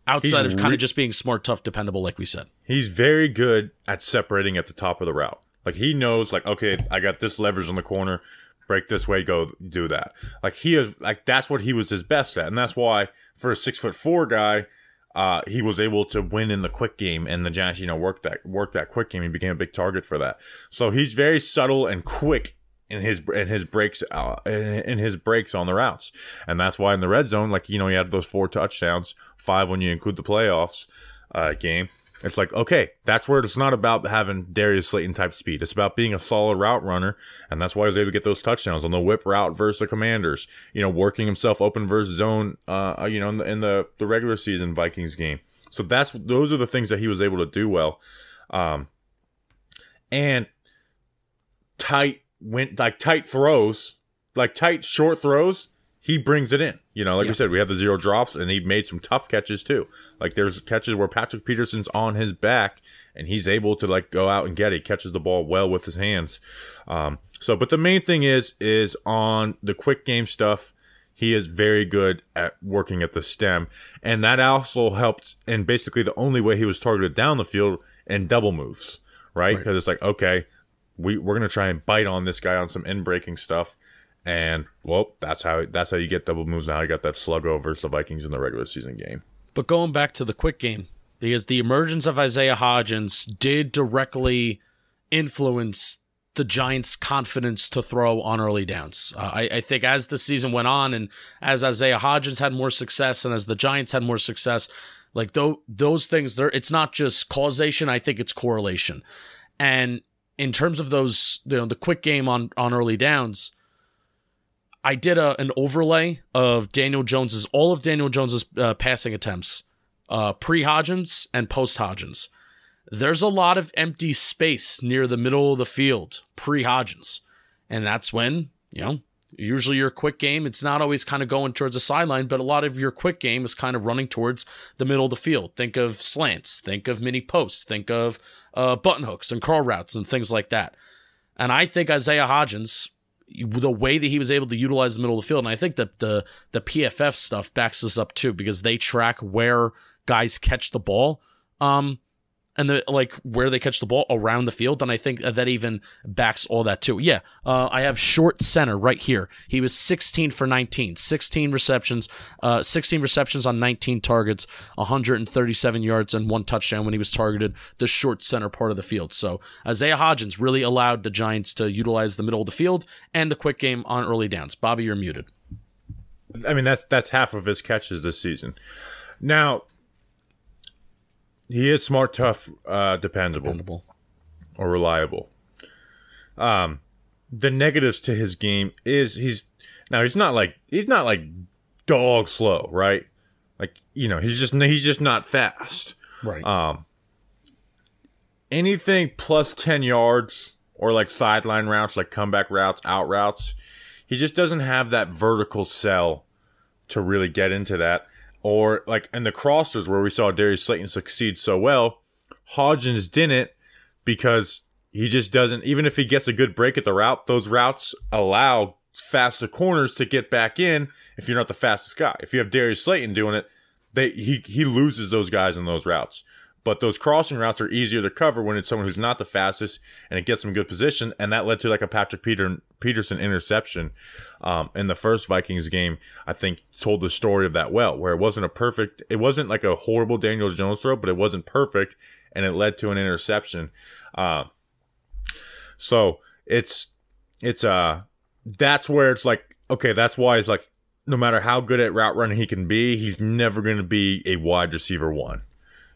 outside he's of kind re- of just being smart, tough, dependable, like we said? He's very good at separating at the top of the route. Like, he knows, like, okay, I got this leverage on the corner, break this way, go do that. Like, he is, like that's what he was his best at, and that's why for a six-foot-four guy, Uh, he was able to win in the quick game, and the Giants, you know, worked that worked that quick game. He became a big target for that. So he's very subtle and quick in his in his breaks uh, in, in his breaks on the routes, and that's why in the red zone, like you know, he had those four touchdowns, five when you include the playoffs uh, game. It's like, okay, that's where it's not about having Darius Slayton type speed. It's about being a solid route runner, and that's why he was able to get those touchdowns on the whip route versus the Commanders, you know, working himself open versus zone, uh, you know, in the, in the, the regular season Vikings game. So that's those are the things that he was able to do well. Um, and tight went like tight throws, like tight short throws. He brings it in. You know, like yeah. we said, we have the zero drops, and he made some tough catches too. Like, there's catches where Patrick Peterson's on his back, and he's able to, like, go out and get it. He catches the ball well with his hands. Um, so, but the main thing is, is on the quick game stuff, He is very good at working at the stem, and that also helped in basically the only way he was targeted down the field in double moves, right? Because right. it's like, okay, we, we're going to try and bite on this guy on some in-breaking stuff, and, well, that's how that's how you get double moves. Now you got that slug over the Vikings in the regular season game. But going back to the quick game, because the emergence of Isaiah Hodgins did directly influence the Giants' confidence to throw on early downs. Uh, I, I think as the season went on and as Isaiah Hodgins had more success and as the Giants had more success, like th- those things, they're, it's not just causation. I think it's correlation. And in terms of those, you know, the quick game on, on early downs, I did a, an overlay of Daniel Jones's, all of Daniel Jones's uh, passing attempts, uh, pre-Hodgins and post-Hodgins. There's a lot of empty space near the middle of the field pre-Hodgins. And that's when, you know, usually your quick game, it's not always kind of going towards the sideline, but a lot of your quick game is kind of running towards the middle of the field. Think of slants, think of mini posts, think of uh, button hooks and curl routes and things like that. And I think Isaiah Hodgins, the way that he was able to utilize the middle of the field, and I think that the, the P F F stuff backs this up too, because they track where guys catch the ball. Um, And the, like where they catch the ball around the field, and I think that even backs all that too. Yeah, uh, I have short center right here. He was sixteen for nineteen, sixteen receptions, uh, sixteen receptions on nineteen targets, one hundred thirty-seven yards, and one touchdown when he was targeted the short center part of the field. So Isaiah Hodgins really allowed the Giants to utilize the middle of the field and the quick game on early downs. Bobby, you're muted. I mean, that's that's half of his catches this season. Now, he is smart, tough, uh, dependable, dependable, or reliable. Um, the negatives to his game is he's now he's not like he's not like dog slow, right? Like, you know, he's just he's just not fast, right? Um, anything plus ten yards or like sideline routes, like comeback routes, out routes, he just doesn't have that vertical sell to really get into that. Or like in the crossers where we saw Darius Slayton succeed so well, Hodgins didn't because he just doesn't, even if he gets a good break at the route, those routes allow faster corners to get back in if you're not the fastest guy. If you have Darius Slayton doing it, they he, he loses those guys in those routes. But those crossing routes are easier to cover when it's someone who's not the fastest and it gets them in good position. And that led to like a Patrick Peter, Peterson interception um, in the first Vikings game, I think told the story of that well, where it wasn't a perfect, it wasn't like a horrible Daniel Jones throw, but it wasn't perfect and it led to an interception. Uh, so it's, it's, uh, that's where it's like, okay, that's why it's like, no matter how good at route running he can be, he's never going to be a wide receiver one.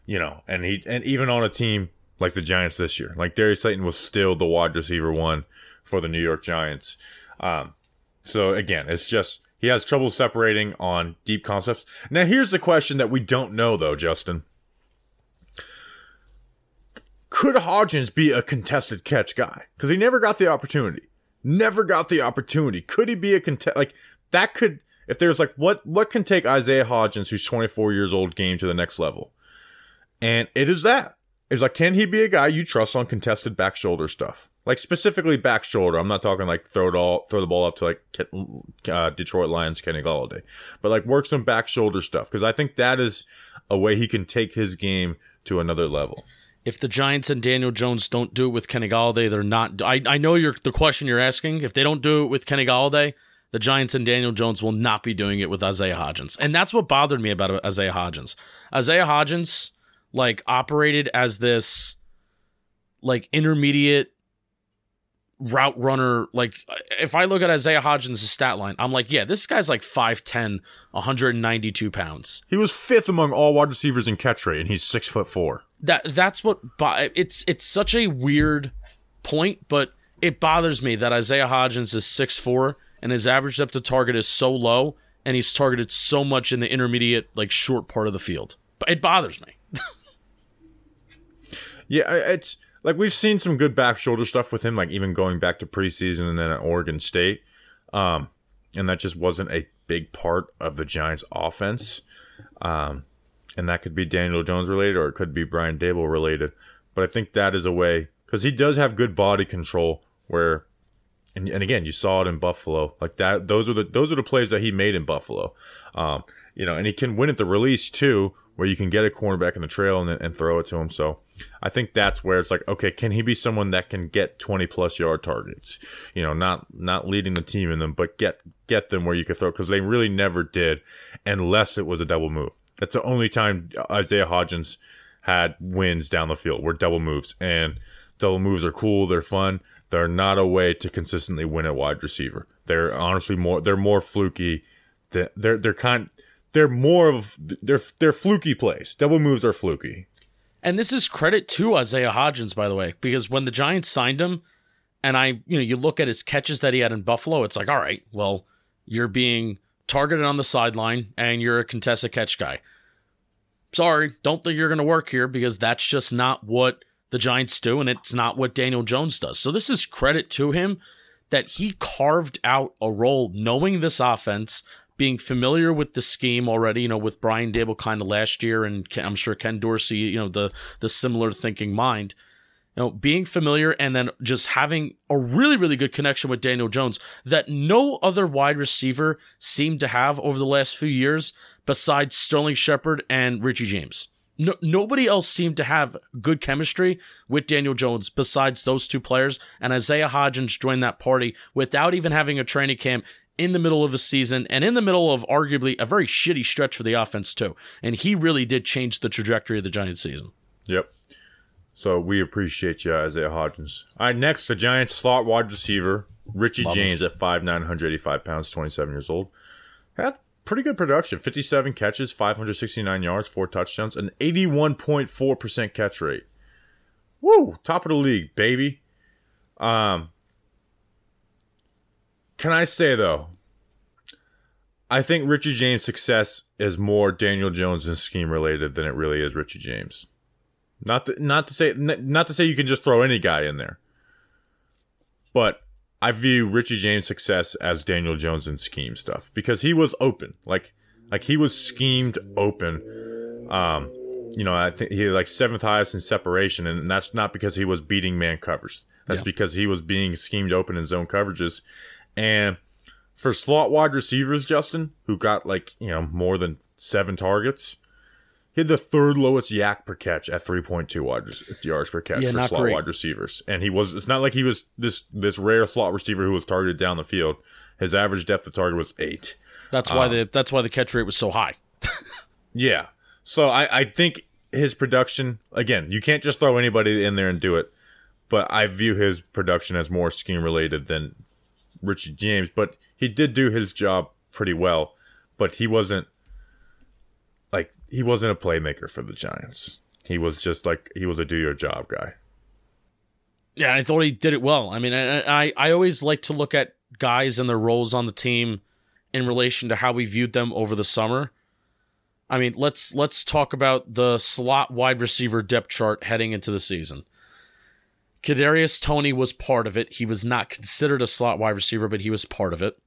You know, and he and even on a team like the Giants this year, like Darius Slayton was still the wide receiver one for the New York Giants. Um, so again, it's just he has trouble separating on deep concepts. Now, here's the question that we don't know though, Justin. Could Hodgins be a contested catch guy? Because he never got the opportunity. Never got the opportunity. Could he be a contest? Like that could, if there's like what what can take Isaiah Hodgins, who's twenty-four years old, game to the next level? And it is that. It's like, can he be a guy you trust on contested back shoulder stuff? Like, specifically back shoulder. I'm not talking, like, throw it all, throw the ball up to, like, uh, Detroit Lions Kenny Golladay. But, like, work some back shoulder stuff. Because I think that is a way he can take his game to another level. If the Giants and Daniel Jones don't do it with Kenny Golladay, they're not. I, I know you're, the question you're asking. If they don't do it with Kenny Golladay, the Giants and Daniel Jones will not be doing it with Isaiah Hodgins. And that's what bothered me about Isaiah Hodgins. Isaiah Hodgins... like operated as this like intermediate route runner. Like if I look at Isaiah Hodgins' stat line, I'm like, yeah, this guy's like five ten, one hundred ninety-two pounds. He was fifth among all wide receivers in catch rate, and he's six foot four. That that's what it's it's such a weird point, but it bothers me that Isaiah Hodgins is six foot four and his average depth of target is so low, and he's targeted so much in the intermediate, like short part of the field. It bothers me. Yeah, it's like we've seen some good back shoulder stuff with him, like even going back to preseason and then at Oregon State. Um, and that just wasn't a big part of the Giants' offense. Um, and that could be Daniel Jones related or it could be Brian Daboll related. But I think that is a way, because he does have good body control where And, and again, you saw it in Buffalo. Like that, those are the those are the plays that he made in Buffalo. Um, you know, and he can win at the release too, where you can get a cornerback in the trail and and throw it to him. So I think that's where it's like, okay, can he be someone that can get twenty plus yard targets? You know, not not leading the team in them, but get get them where you could throw, because they really never did, unless it was a double move. That's the only time Isaiah Hodgins had wins down the field were double moves, and double moves are cool, they're fun. They're not a way to consistently win at wide receiver. They're honestly more. They're more fluky. They're they're kind. They're more of they're they're fluky plays. Double moves are fluky. And this is credit to Isaiah Hodgins, by the way, because when the Giants signed him, and I, you know, you look at his catches that he had in Buffalo, it's like, all right, well, you're being targeted on the sideline, and you're a contested catch guy. Sorry, don't think you're going to work here, because that's just not what the Giants do, and it's not what Daniel Jones does. So this is credit to him that he carved out a role knowing this offense, being familiar with the scheme already, you know, with Brian Daboll kind of last year, and I'm sure Ken Dorsey, you know, the the similar thinking mind, you know, being familiar, and then just having a really, really good connection with Daniel Jones that no other wide receiver seemed to have over the last few years besides Sterling Shepard and Richie James. No, nobody else seemed to have good chemistry with Daniel Jones besides those two players, and Isaiah Hodgins joined that party without even having a training camp in the middle of a season and in the middle of arguably a very shitty stretch for the offense too. And he really did change the trajectory of the Giants season. Yep. So we appreciate you, Isaiah Hodgins. All right, next, the Giants slot wide receiver, Richie Love James him. At five nine, one eighty-five pounds, twenty-seven years old. That's pretty good production. fifty-seven catches, five sixty-nine yards, four touchdowns, an eighty-one point four percent catch rate. Woo! Top of the league, baby. Um, can I say, though, I think Richie James' success is more Daniel Jones and scheme-related than it really is Richie James. Not to, not to say not to say you can just throw any guy in there. But I view Richie James' success as Daniel Jones and scheme stuff, because he was open, like like he was schemed open. Um, you know, I think he had like seventh highest in separation, and that's not because he was beating man covers. That's yeah. because he was being schemed open in zone coverages. And for slot wide receivers, Justin, who got like you know more than seven targets, he had the third lowest yak per catch at three point two yards per catch yeah, for slot great. wide receivers. And he was it's not like he was this this rare slot receiver who was targeted down the field. His average depth of target was eight. That's um, why the that's why the catch rate was so high. yeah. So I, I think his production, again, you can't just throw anybody in there and do it, but I view his production as more scheme related than Richie James. But he did do his job pretty well, but he wasn't Like, he wasn't a playmaker for the Giants. He was just like, he was a do-your-job guy. Yeah, I thought he did it well. I mean, I, I I always like to look at guys and their roles on the team in relation to how we viewed them over the summer. I mean, let's let's talk about the slot wide receiver depth chart heading into the season. Kadarius Toney was part of it. He was not considered a slot wide receiver, but he was part of it.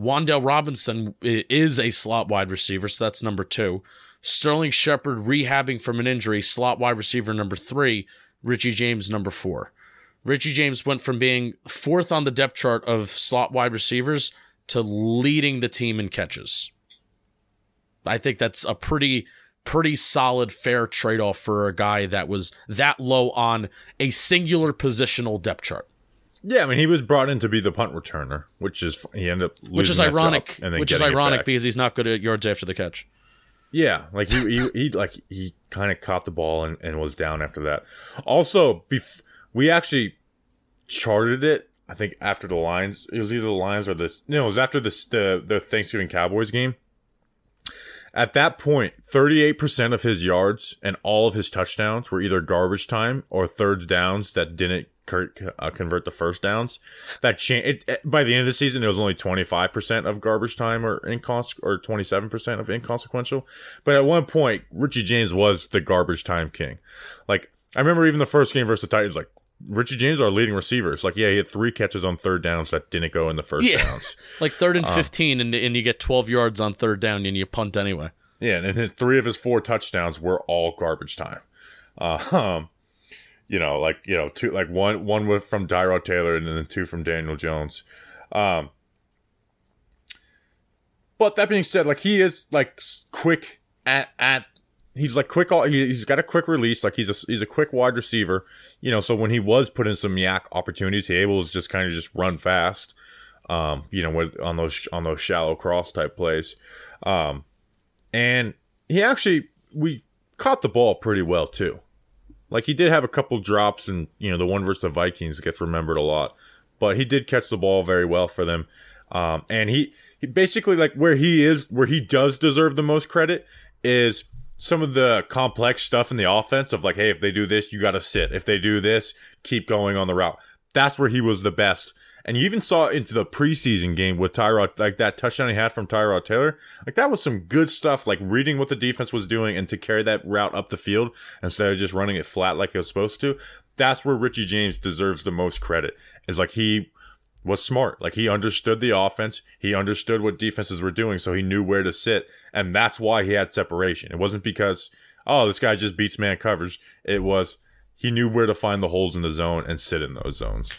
Wan'Dale Robinson is a slot wide receiver, so that's number two. Sterling Shepard rehabbing from an injury, slot wide receiver number three. Richie James number four. Richie James went from being fourth on the depth chart of slot wide receivers to leading the team in catches. I think that's a pretty, pretty solid, fair trade-off for a guy that was that low on a singular positional depth chart. Yeah, I mean, he was brought in to be the punt returner, which is he ended up losing which is that ironic, job and then which is ironic because he's not good at yards after the catch. Yeah, like he he, he like he kind of caught the ball and, and was down after that. Also, bef- we actually charted it. I think after the Lions, it was either the Lions or this. No, it was after this the the Thanksgiving Cowboys game. At that point, thirty-eight percent of his yards and all of his touchdowns were either garbage time or third downs that didn't convert the first downs. That cha- it, it, by the end of the season, it was only twenty-five percent of garbage time or inconse- or twenty-seven percent of inconsequential. But at one point, Richie James was the garbage time king. Like, I remember even the first game versus the Titans, like, Richie James are leading receivers. Like, yeah, he had three catches on third downs that didn't go in the first yeah. downs. like third and um, fifteen, and and you get twelve yards on third down, and you punt anyway. Yeah, and, and three of his four touchdowns were all garbage time. Uh, um, you know, like, you know, two, like one, one with from Tyrod Taylor and then two from Daniel Jones. Um, but that being said, like, he is like quick at, at, he's like quick, all, he, he's got a quick release. Like he's a, he's a quick wide receiver, you know, so when he was put in some yak opportunities, he able to just kind of just run fast, um, you know, with, on those, on those shallow cross type plays. Um, and he actually, we caught the ball pretty well too. Like, he did have a couple drops, and, you know, the one versus the Vikings gets remembered a lot. But he did catch the ball very well for them. Um, and he, he basically, like, where he is, where he does deserve the most credit is some of the complex stuff in the offense of, like, hey, if they do this, you got to sit. If they do this, keep going on the route. That's where he was the best. And you even saw into the preseason game with Tyrod, like that touchdown he had from Tyrod Taylor. Like, that was some good stuff, like reading what the defense was doing and to carry that route up the field instead of just running it flat like it was supposed to. That's where Richie James deserves the most credit, is like he was smart. Like, he understood the offense. He understood what defenses were doing, so he knew where to sit. And that's why he had separation. It wasn't because, oh, this guy just beats man coverage. It was he knew where to find the holes in the zone and sit in those zones.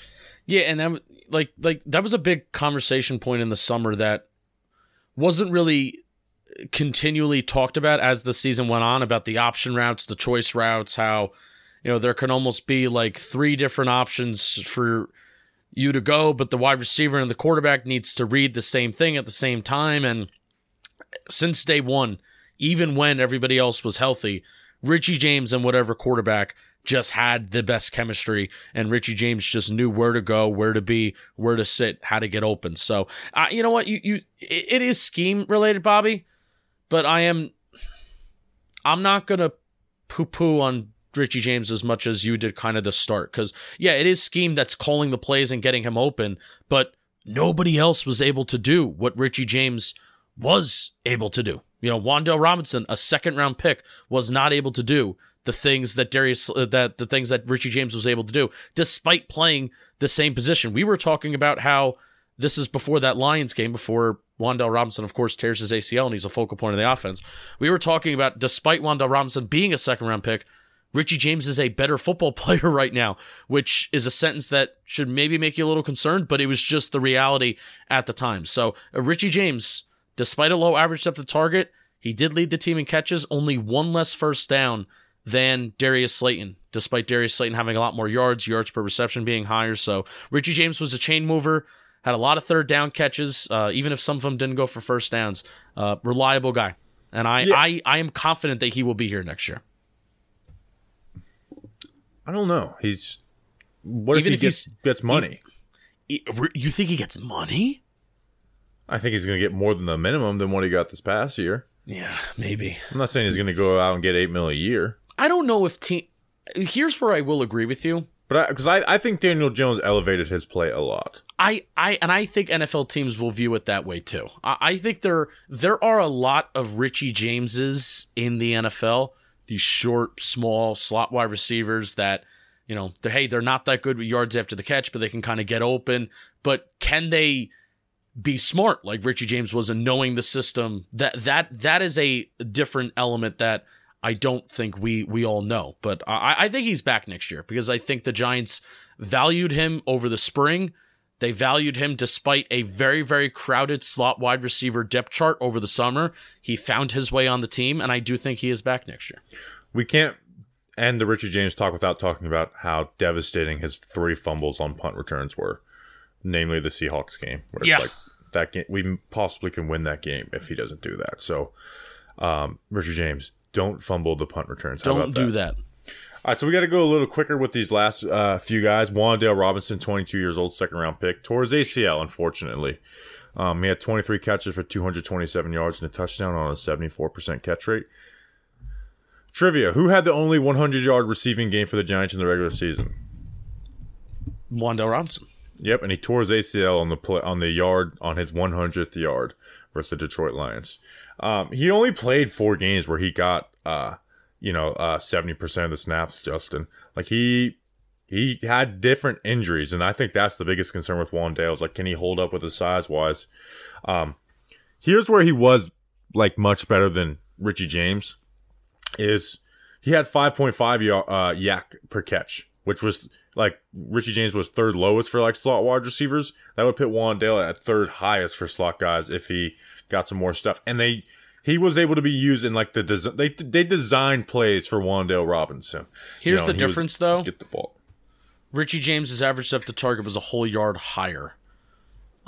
Yeah, and that, like, like that was a big conversation point in the summer that wasn't really continually talked about as the season went on, about the option routes, the choice routes, how, you know, there can almost be like three different options for you to go, but the wide receiver and the quarterback needs to read the same thing at the same time. And since day one, even when everybody else was healthy, Richie James and whatever quarterback just had the best chemistry, and Richie James just knew where to go, where to be, where to sit, how to get open. So, uh, you know what, you you it is scheme related, Bobby, but I am I'm not gonna poo-poo on Richie James as much as you did kind of the start, because yeah, it is scheme that's calling the plays and getting him open, but nobody else was able to do what Richie James was able to do. You know, Wan'Dale Robinson, a second round pick, was not able to do the things that Darius, uh, that the things that Richie James was able to do, despite playing the same position. We were talking about how this is before that Lions game, before Wan'Dale Robinson, of course, tears his A C L and he's a focal point of the offense. We were talking about, despite Wan'Dale Robinson being a second round pick, Richie James is a better football player right now, which is a sentence that should maybe make you a little concerned, but it was just the reality at the time. So uh, Richie James, despite a low average depth of target, he did lead the team in catches, only one less first down than Darius Slayton, despite Darius Slayton having a lot more yards, yards per reception being higher. So Richie James was a chain mover, had a lot of third down catches, uh, even if some of them didn't go for first downs. Uh, reliable guy. And I, yeah. I, I am confident that he will be here next year. I don't know. He's What even if he if gets, gets money? He, he, you think he gets money? I think he's going to get more than the minimum than what he got this past year. Yeah, maybe. I'm not saying he's going to go out and get eight million dollars a year. I don't know if team. Here's where I will agree with you, but because I, I, I think Daniel Jones elevated his play a lot. I, I and I think N F L teams will view it that way too. I, I think there there are a lot of Richie Jameses in the N F L. These short, small slot wide receivers that, you know, they're, hey, they're not that good with yards after the catch, but they can kind of get open. But can they be smart like Richie James was in knowing the system? That that that is a different element that I don't think we we all know, but I, I think he's back next year because I think the Giants valued him over the spring. They valued him despite a very, very crowded slot wide receiver depth chart over the summer. He found his way on the team, and I do think he is back next year. We can't end the Richie James talk without talking about how devastating his three fumbles on punt returns were, namely the Seahawks game. Where it's yeah. like that game, we possibly can win that game if he doesn't do that. So, um, Richie James, don't fumble the punt returns. How Don't about that? do that. All right, so we got to go a little quicker with these last uh, few guys. Wan'Dale Robinson, twenty-two years old, second-round pick. Tore his A C L, unfortunately. Um, he had twenty-three catches for two hundred twenty-seven yards and a touchdown on a seventy-four percent catch rate. Trivia, who had the only one hundred-yard receiving game for the Giants in the regular season? Wan'Dale Robinson. Yep, and he tore his A C L on the play, on the yard, on his one hundredth yard versus the Detroit Lions. Um, he only played four games where he got, uh, you know, uh, seventy percent of the snaps, Justin. Like, he he had different injuries, and I think that's the biggest concern with Wan'Dale is, like, can he hold up with his size-wise? Um, here's where he was, like, much better than Richie James is he had five point five y- uh, yak per catch, which was like Richie James was third lowest for like slot wide receivers. That would put Wan'Dale at third highest for slot guys if he got some more stuff. And they he was able to be used in like the des- they they designed plays for Wan'Dale Robinson. Here's you know, the he difference was, though. Get the ball. Richie James's average depth of target was a whole yard higher.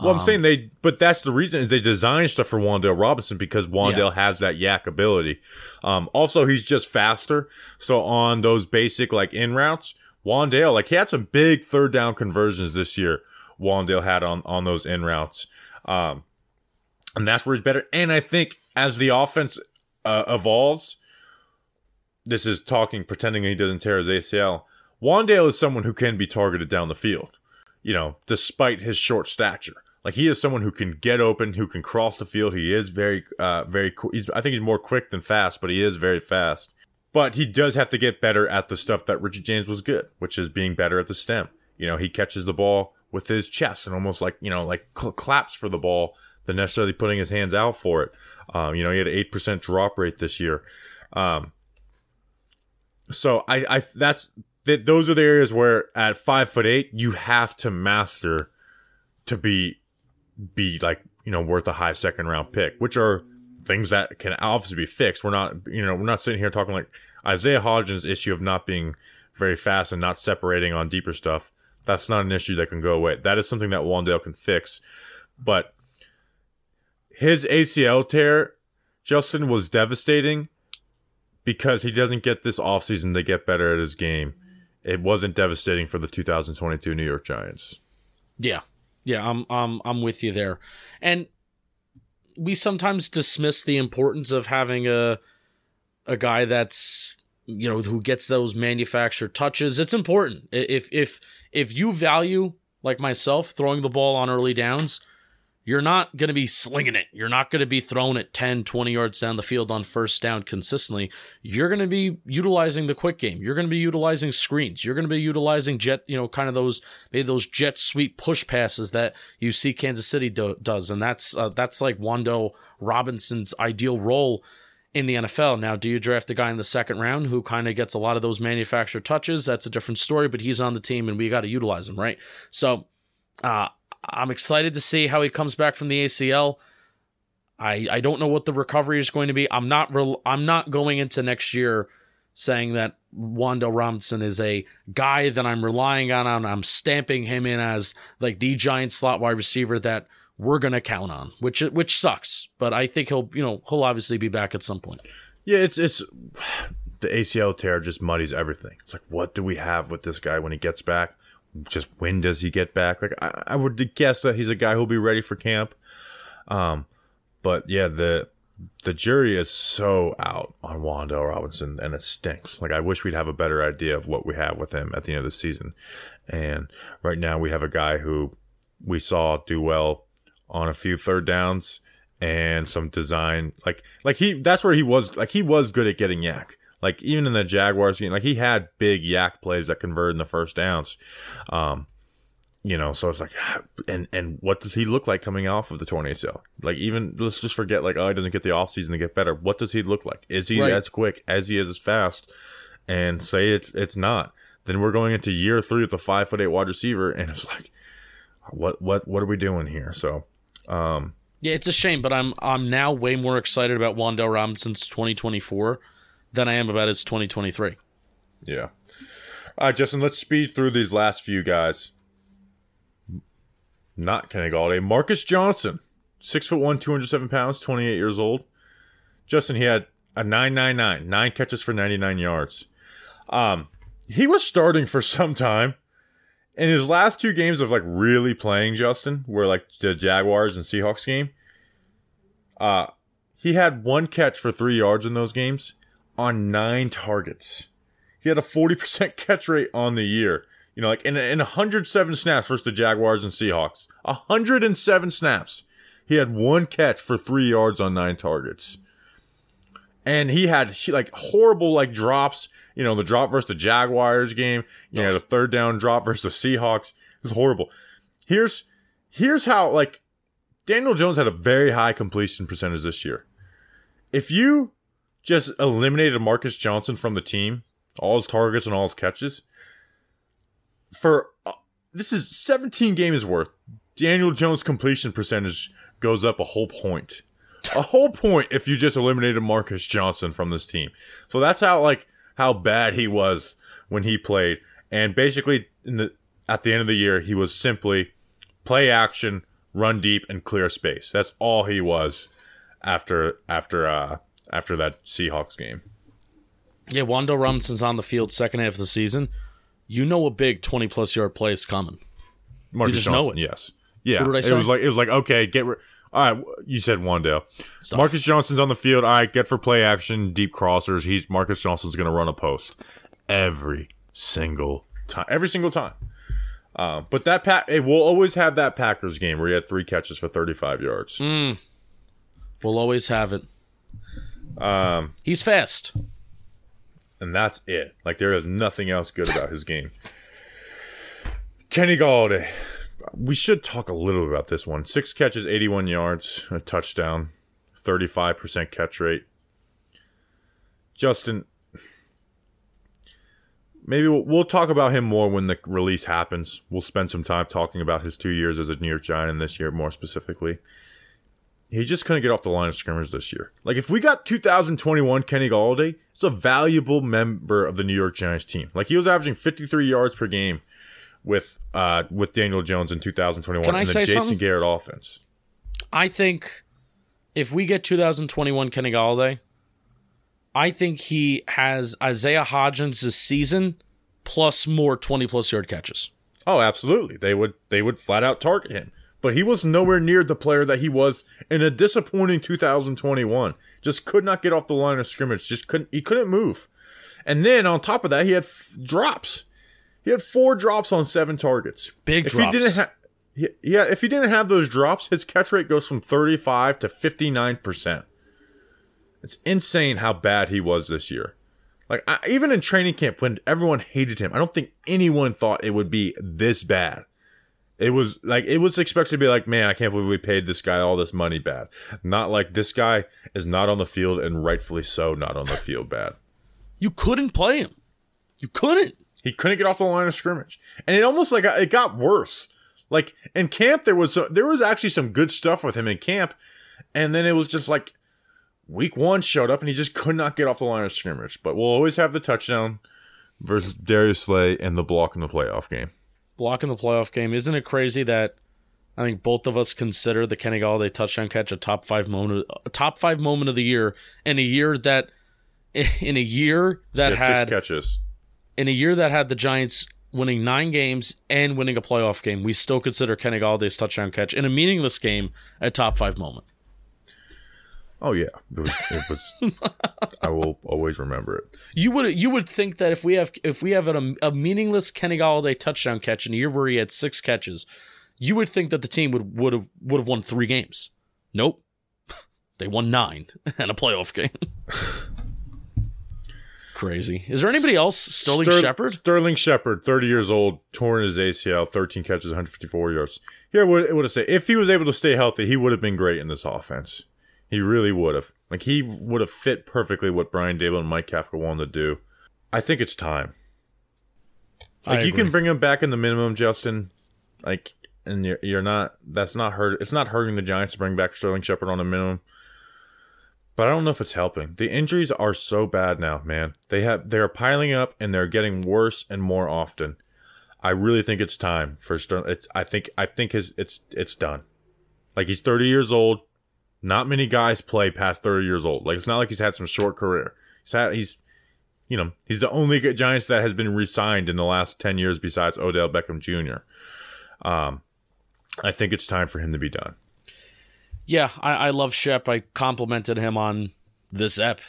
Well, I'm saying they, but that's the reason is they designed stuff for Wan'Dale Robinson because Wan'Dale yeah. has that yak ability. Um, also, he's just faster. So on those basic like in routes, Wan'Dale, like he had some big third down conversions this year. Wan'Dale had on, on those in routes. Um, and that's where he's better. And I think as the offense uh, evolves, this is talking, pretending he doesn't tear his A C L. Wan'Dale is someone who can be targeted down the field, you know, despite his short stature. Like he is someone who can get open, who can cross the field. He is very, uh, very cool. He's, I think he's more quick than fast, but he is very fast. But he does have to get better at the stuff that Richie James was good, which is being better at the stem. You know, he catches the ball with his chest and almost like, you know, like cl- claps for the ball than necessarily putting his hands out for it. Um, you know, he had an eight percent drop rate this year. Um, so I, I, that's, that those are the areas where at five foot eight, you have to master to be, be like, you know, worth a high second round pick, which are things that can obviously be fixed. We're not, you know, we're not sitting here talking like Isaiah Hodgins' issue of not being very fast and not separating on deeper stuff. That's not an issue that can go away. That is something that Wan'Dale can fix. But his A C L tear, Justin, was devastating because he doesn't get this offseason to get better at his game. It wasn't devastating for the two thousand twenty-two New York Giants. Yeah. Yeah, I'm I'm I'm with you there. And we sometimes dismiss the importance of having a a guy that's, you know, who gets those manufactured touches. It's important. If if if you value, like myself, throwing the ball on early downs, you're not going to be slinging it. You're not going to be throwing it ten, twenty yards down the field on first down consistently. You're going to be utilizing the quick game. You're going to be utilizing screens. You're going to be utilizing jet, you know, kind of those, maybe those jet sweep push passes that you see Kansas City do, does. And that's, uh, that's like Wan'Dale Robinson's ideal role in the N F L. Now, do you draft a guy in the second round who kind of gets a lot of those manufactured touches? That's a different story, but he's on the team and we got to utilize him. Right. So, uh, I'm excited to see how he comes back from the A C L. I I don't know what the recovery is going to be. I'm not re- I'm not going into next year saying that Wan'Dale Robinson is a guy that I'm relying on. I'm, I'm stamping him in as like the giant slot wide receiver that we're going to count on, which which sucks. But I think he'll you know he'll obviously be back at some point. Yeah, it's it's the A C L tear just muddies everything. It's like, what do we have with this guy when he gets back? Just when does he get back? Like I, I would guess that he's a guy who'll be ready for camp, um, but yeah, the the jury is so out on Wan'Dale Robinson, and it stinks. Like I wish we'd have a better idea of what we have with him at the end of the season. And right now we have a guy who we saw do well on a few third downs and some design. Like like he that's where he was. Like he was good at getting yak. Like, even in the Jaguars game, like, he had big yak plays that converted in the first downs. Um, you know, so it's like, and and what does he look like coming off of the torn A C L? Like, even, let's just forget, like, oh, he doesn't get the offseason to get better. What does he look like? Is he right. as quick as he is as fast? And say it's, it's not. Then we're going into year three with a five foot eight wide receiver, and it's like, what what what are we doing here? So, um, yeah, it's a shame, but I'm I'm now way more excited about Wan'Dale Robinson's twenty twenty-four than I am about his twenty twenty-three. Yeah. All right, Justin, let's speed through these last few guys. Not Kenny Golladay. Marcus Johnson, six foot one, two hundred seven pounds, twenty-eight years old. Justin, he had a nine nine nine, nine catches for ninety-nine yards. Um, he was starting for some time. In his last two games of, like, really playing, Justin, were, like, the Jaguars and Seahawks game, uh, he had one catch for three yards in those games. On nine targets. He had a forty percent catch rate on the year. You know, like in, in one hundred seven snaps versus the Jaguars and Seahawks. one hundred seven snaps. He had one catch for three yards on nine targets. And he had like horrible like drops. You know, the drop versus the Jaguars game. You know, the third down drop versus the Seahawks. It was horrible. Here's, here's how like Daniel Jones had a very high completion percentage this year. If you just eliminated Marcus Johnson from the team, all his targets and all his catches, for uh, this is seventeen games worth. Daniel Jones' completion percentage goes up a whole point. A whole point if you just eliminated Marcus Johnson from this team. So that's how like how bad he was when he played. And basically in the at the end of the year, he was simply play action, run deep, and clear space. That's all he was after after uh, after that Seahawks game. Yeah, Wan'Dale Robinson's on the field second half of the season. You know a big twenty-plus yard play is coming. Marcus you just Johnson, know it. Yes. Yeah. What did I say? It was like, it was like okay, get rid... All right, you said Wan'Dale. Stop. Marcus Johnson's on the field. All right, get for play action, deep crossers. He's Marcus Johnson's going to run a post every single time. Every single time. Uh, but that pack, hey, we'll always have that Packers game where he had three catches for thirty-five yards. Mm. We'll always have it. Um, he's fast, and that's it. Like there is nothing else good about his game. Kenny Golladay. We should talk a little about this one. Six catches, eighty-one yards, a touchdown, thirty-five percent catch rate. Justin, maybe we'll, we'll talk about him more when the release happens. We'll spend some time talking about his two years as a New York Giant and this year more specifically. He just couldn't get off the line of scrimmage this year. Like, if we got two thousand twenty-one Kenny Golladay, it's a valuable member of the New York Giants team. Like, he was averaging fifty-three yards per game with uh with Daniel Jones in two thousand twenty-one Can I and the say Jason something? Garrett offense. I think if we get two thousand twenty-one Kenny Golladay, I think he has Isaiah Hodgins this season plus more twenty-plus yard catches. Oh, absolutely. They would they would flat out target him. But he was nowhere near the player that he was in a disappointing two thousand twenty-one. Just could not get off the line of scrimmage. Just couldn't he couldn't move. And then on top of that, he had f- drops. He had four drops on seven targets. Big if drops. He didn't ha- yeah, if he didn't have those drops, his catch rate goes from thirty-five to fifty-nine percent. It's insane how bad he was this year. Like I, even in training camp when everyone hated him, I don't think anyone thought it would be this bad. It was like it was expected to be like, man, I can't believe we paid this guy all this money bad. Not like this guy is not on the field and rightfully so not on the field bad. You couldn't play him. You couldn't. He couldn't get off the line of scrimmage, and it almost like it got worse. Like in camp, there was there was actually some good stuff with him in camp, and then it was just like week one showed up, and he just could not get off the line of scrimmage. But we'll always have the touchdown versus Darius Slayton and the block in the playoff game. Block in the playoff game, isn't it crazy that I think both of us consider the Kenny Golladay touchdown catch a top five moment, a top five moment of the year, in a year that in a year that had, had six catches. In a year that had the Giants winning nine games and winning a playoff game, we still consider Kenny Galladay's touchdown catch in a meaningless game a top five moment. Oh yeah, it was. It was I will always remember it. You would you would think that if we have if we have a, a meaningless Kenny Golladay touchdown catch in a year where he had six catches, you would think that the team would would have would have won three games. Nope, they won nine and a playoff game. Crazy. Is there anybody else? Sterling Ster- Shepard? Sterling Shepard, thirty years old, torn his A C L, thirteen catches, one hundred fifty-four yards. Here, it would have said, if he was able to stay healthy, he would have been great in this offense. He really would have. Like, he would have fit perfectly what Brian Daboll and Mike Kafka wanted to do. I think it's time. Like, you can bring him back in the minimum, Justin. Like, and you're, you're not, that's not hurt. It's not hurting the Giants to bring back Sterling Shepard on the minimum. But I don't know if it's helping. The injuries are so bad now, man. They have they're piling up and they're getting worse and more often. I really think it's time for Sterling. It's I think I think his it's it's done. Like he's thirty years old. Not many guys play past thirty years old. Like it's not like he's had some short career. He's had he's you know he's the only Giants that has been re-signed in the last ten years besides Odell Beckham Junior Um, I think it's time for him to be done. Yeah, I, I love Shep. I complimented him on this ep.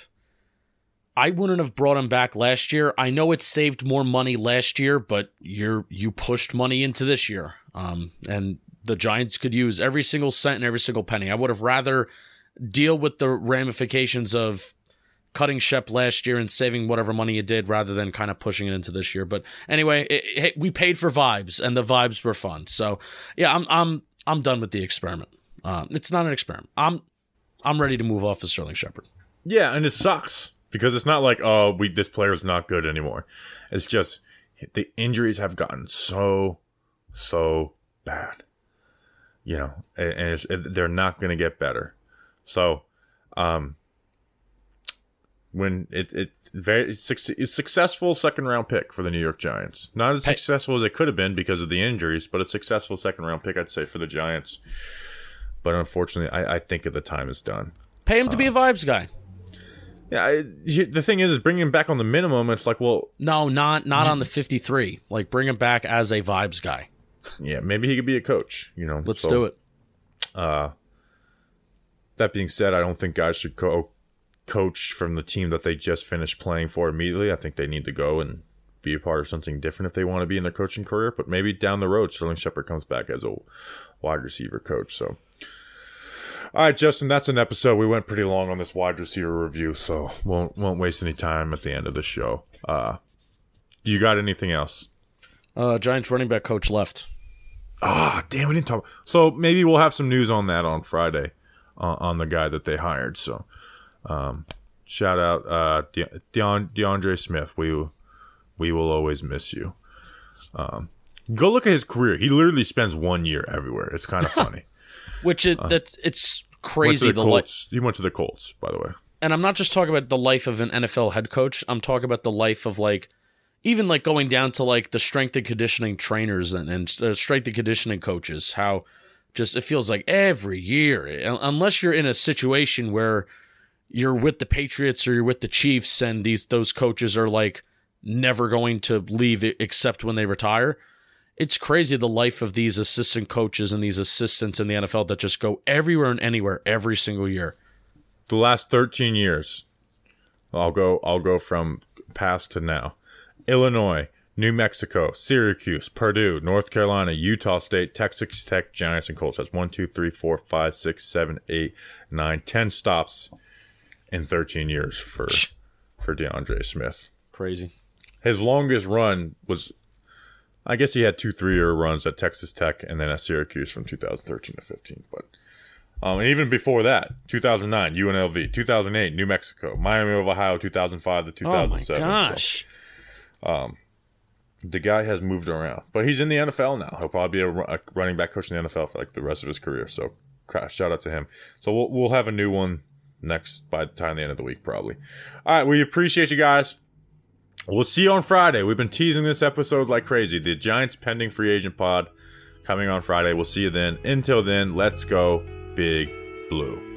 I wouldn't have brought him back last year. I know it saved more money last year, but you're you pushed money into this year. Um, and the Giants could use every single cent and every single penny. I would have rather deal with the ramifications of cutting Shep last year and saving whatever money you did rather than kind of pushing it into this year. But anyway, it, it, we paid for vibes, and the vibes were fun. So yeah, I'm I'm I'm done with the experiment. Um, it's not an experiment. I'm I'm ready to move off of Sterling Shepard. Yeah, and it sucks because it's not like, oh, we this player's not good anymore. It's just the injuries have gotten so, so bad. You know, and, and it's, it, they're not going to get better. So, um, when it it very it's successful second round pick for the New York Giants, not as hey. successful as it could have been because of the injuries, but a successful second round pick, I'd say, for the Giants. But unfortunately, I, I think at the time is done. Pay him to um, be a vibes guy. Yeah, I, the thing is, is bringing him back on the minimum. It's like, well, no, not not on the fifty-three. Like, bring him back as a vibes guy. Yeah, maybe he could be a coach. You know, let's so, do it. Uh, that being said, I don't think guys should go coach from the team that they just finished playing for immediately. I think they need to go and be a part of something different if they want to be in their coaching career. But maybe down the road, Sterling Shepard comes back as a wide receiver coach. So. All right, Justin, that's an episode. We went pretty long on this wide receiver review, so won't won't waste any time at the end of the show. Uh, you got anything else? Uh, Giants running back coach left. Ah, oh, damn, we didn't talk. So maybe we'll have some news on that on Friday, uh, on the guy that they hired. So, um, shout out uh, De- De- DeAndre Smith. We we will always miss you. Um, go look at his career. He literally spends one year everywhere. It's kind of funny. Which it, that's it's crazy. Went the the Colts. Li- he went to the Colts, by the way. And I'm not just talking about the life of an N F L head coach. I'm talking about the life of, like, even like going down to like the strength and conditioning trainers and, and uh, strength and conditioning coaches. How just it feels like every year, unless you're in a situation where you're with the Patriots or you're with the Chiefs, and these those coaches are like never going to leave except when they retire. It's crazy the life of these assistant coaches and these assistants in the N F L that just go everywhere and anywhere every single year. The last thirteen years, I'll go I'll go from past to now. Illinois, New Mexico, Syracuse, Purdue, North Carolina, Utah State, Texas Tech, Giants, and Colts. That's one, two, three, four, five, six, seven, eight, nine, ten stops in thirteen years for for DeAndre Smith. Crazy. His longest run was... I guess he had two three-year runs at Texas Tech and then at Syracuse from two thousand thirteen to fifteen. But um, and even before that, two thousand nine, U N L V, two thousand eight, New Mexico, Miami of Ohio, two thousand five to two thousand seven. Oh, my gosh. So, um, the guy has moved around. But he's in the N F L now. He'll probably be a, a running back coach in the N F L for like the rest of his career. So shout out to him. So we'll, we'll have a new one next by the time the end of the week probably. All right, we appreciate you guys. We'll see you on Friday. We've been teasing this episode like crazy. The Giants pending free agent pod coming on Friday. We'll see you then. Until then, let's go Big Blue.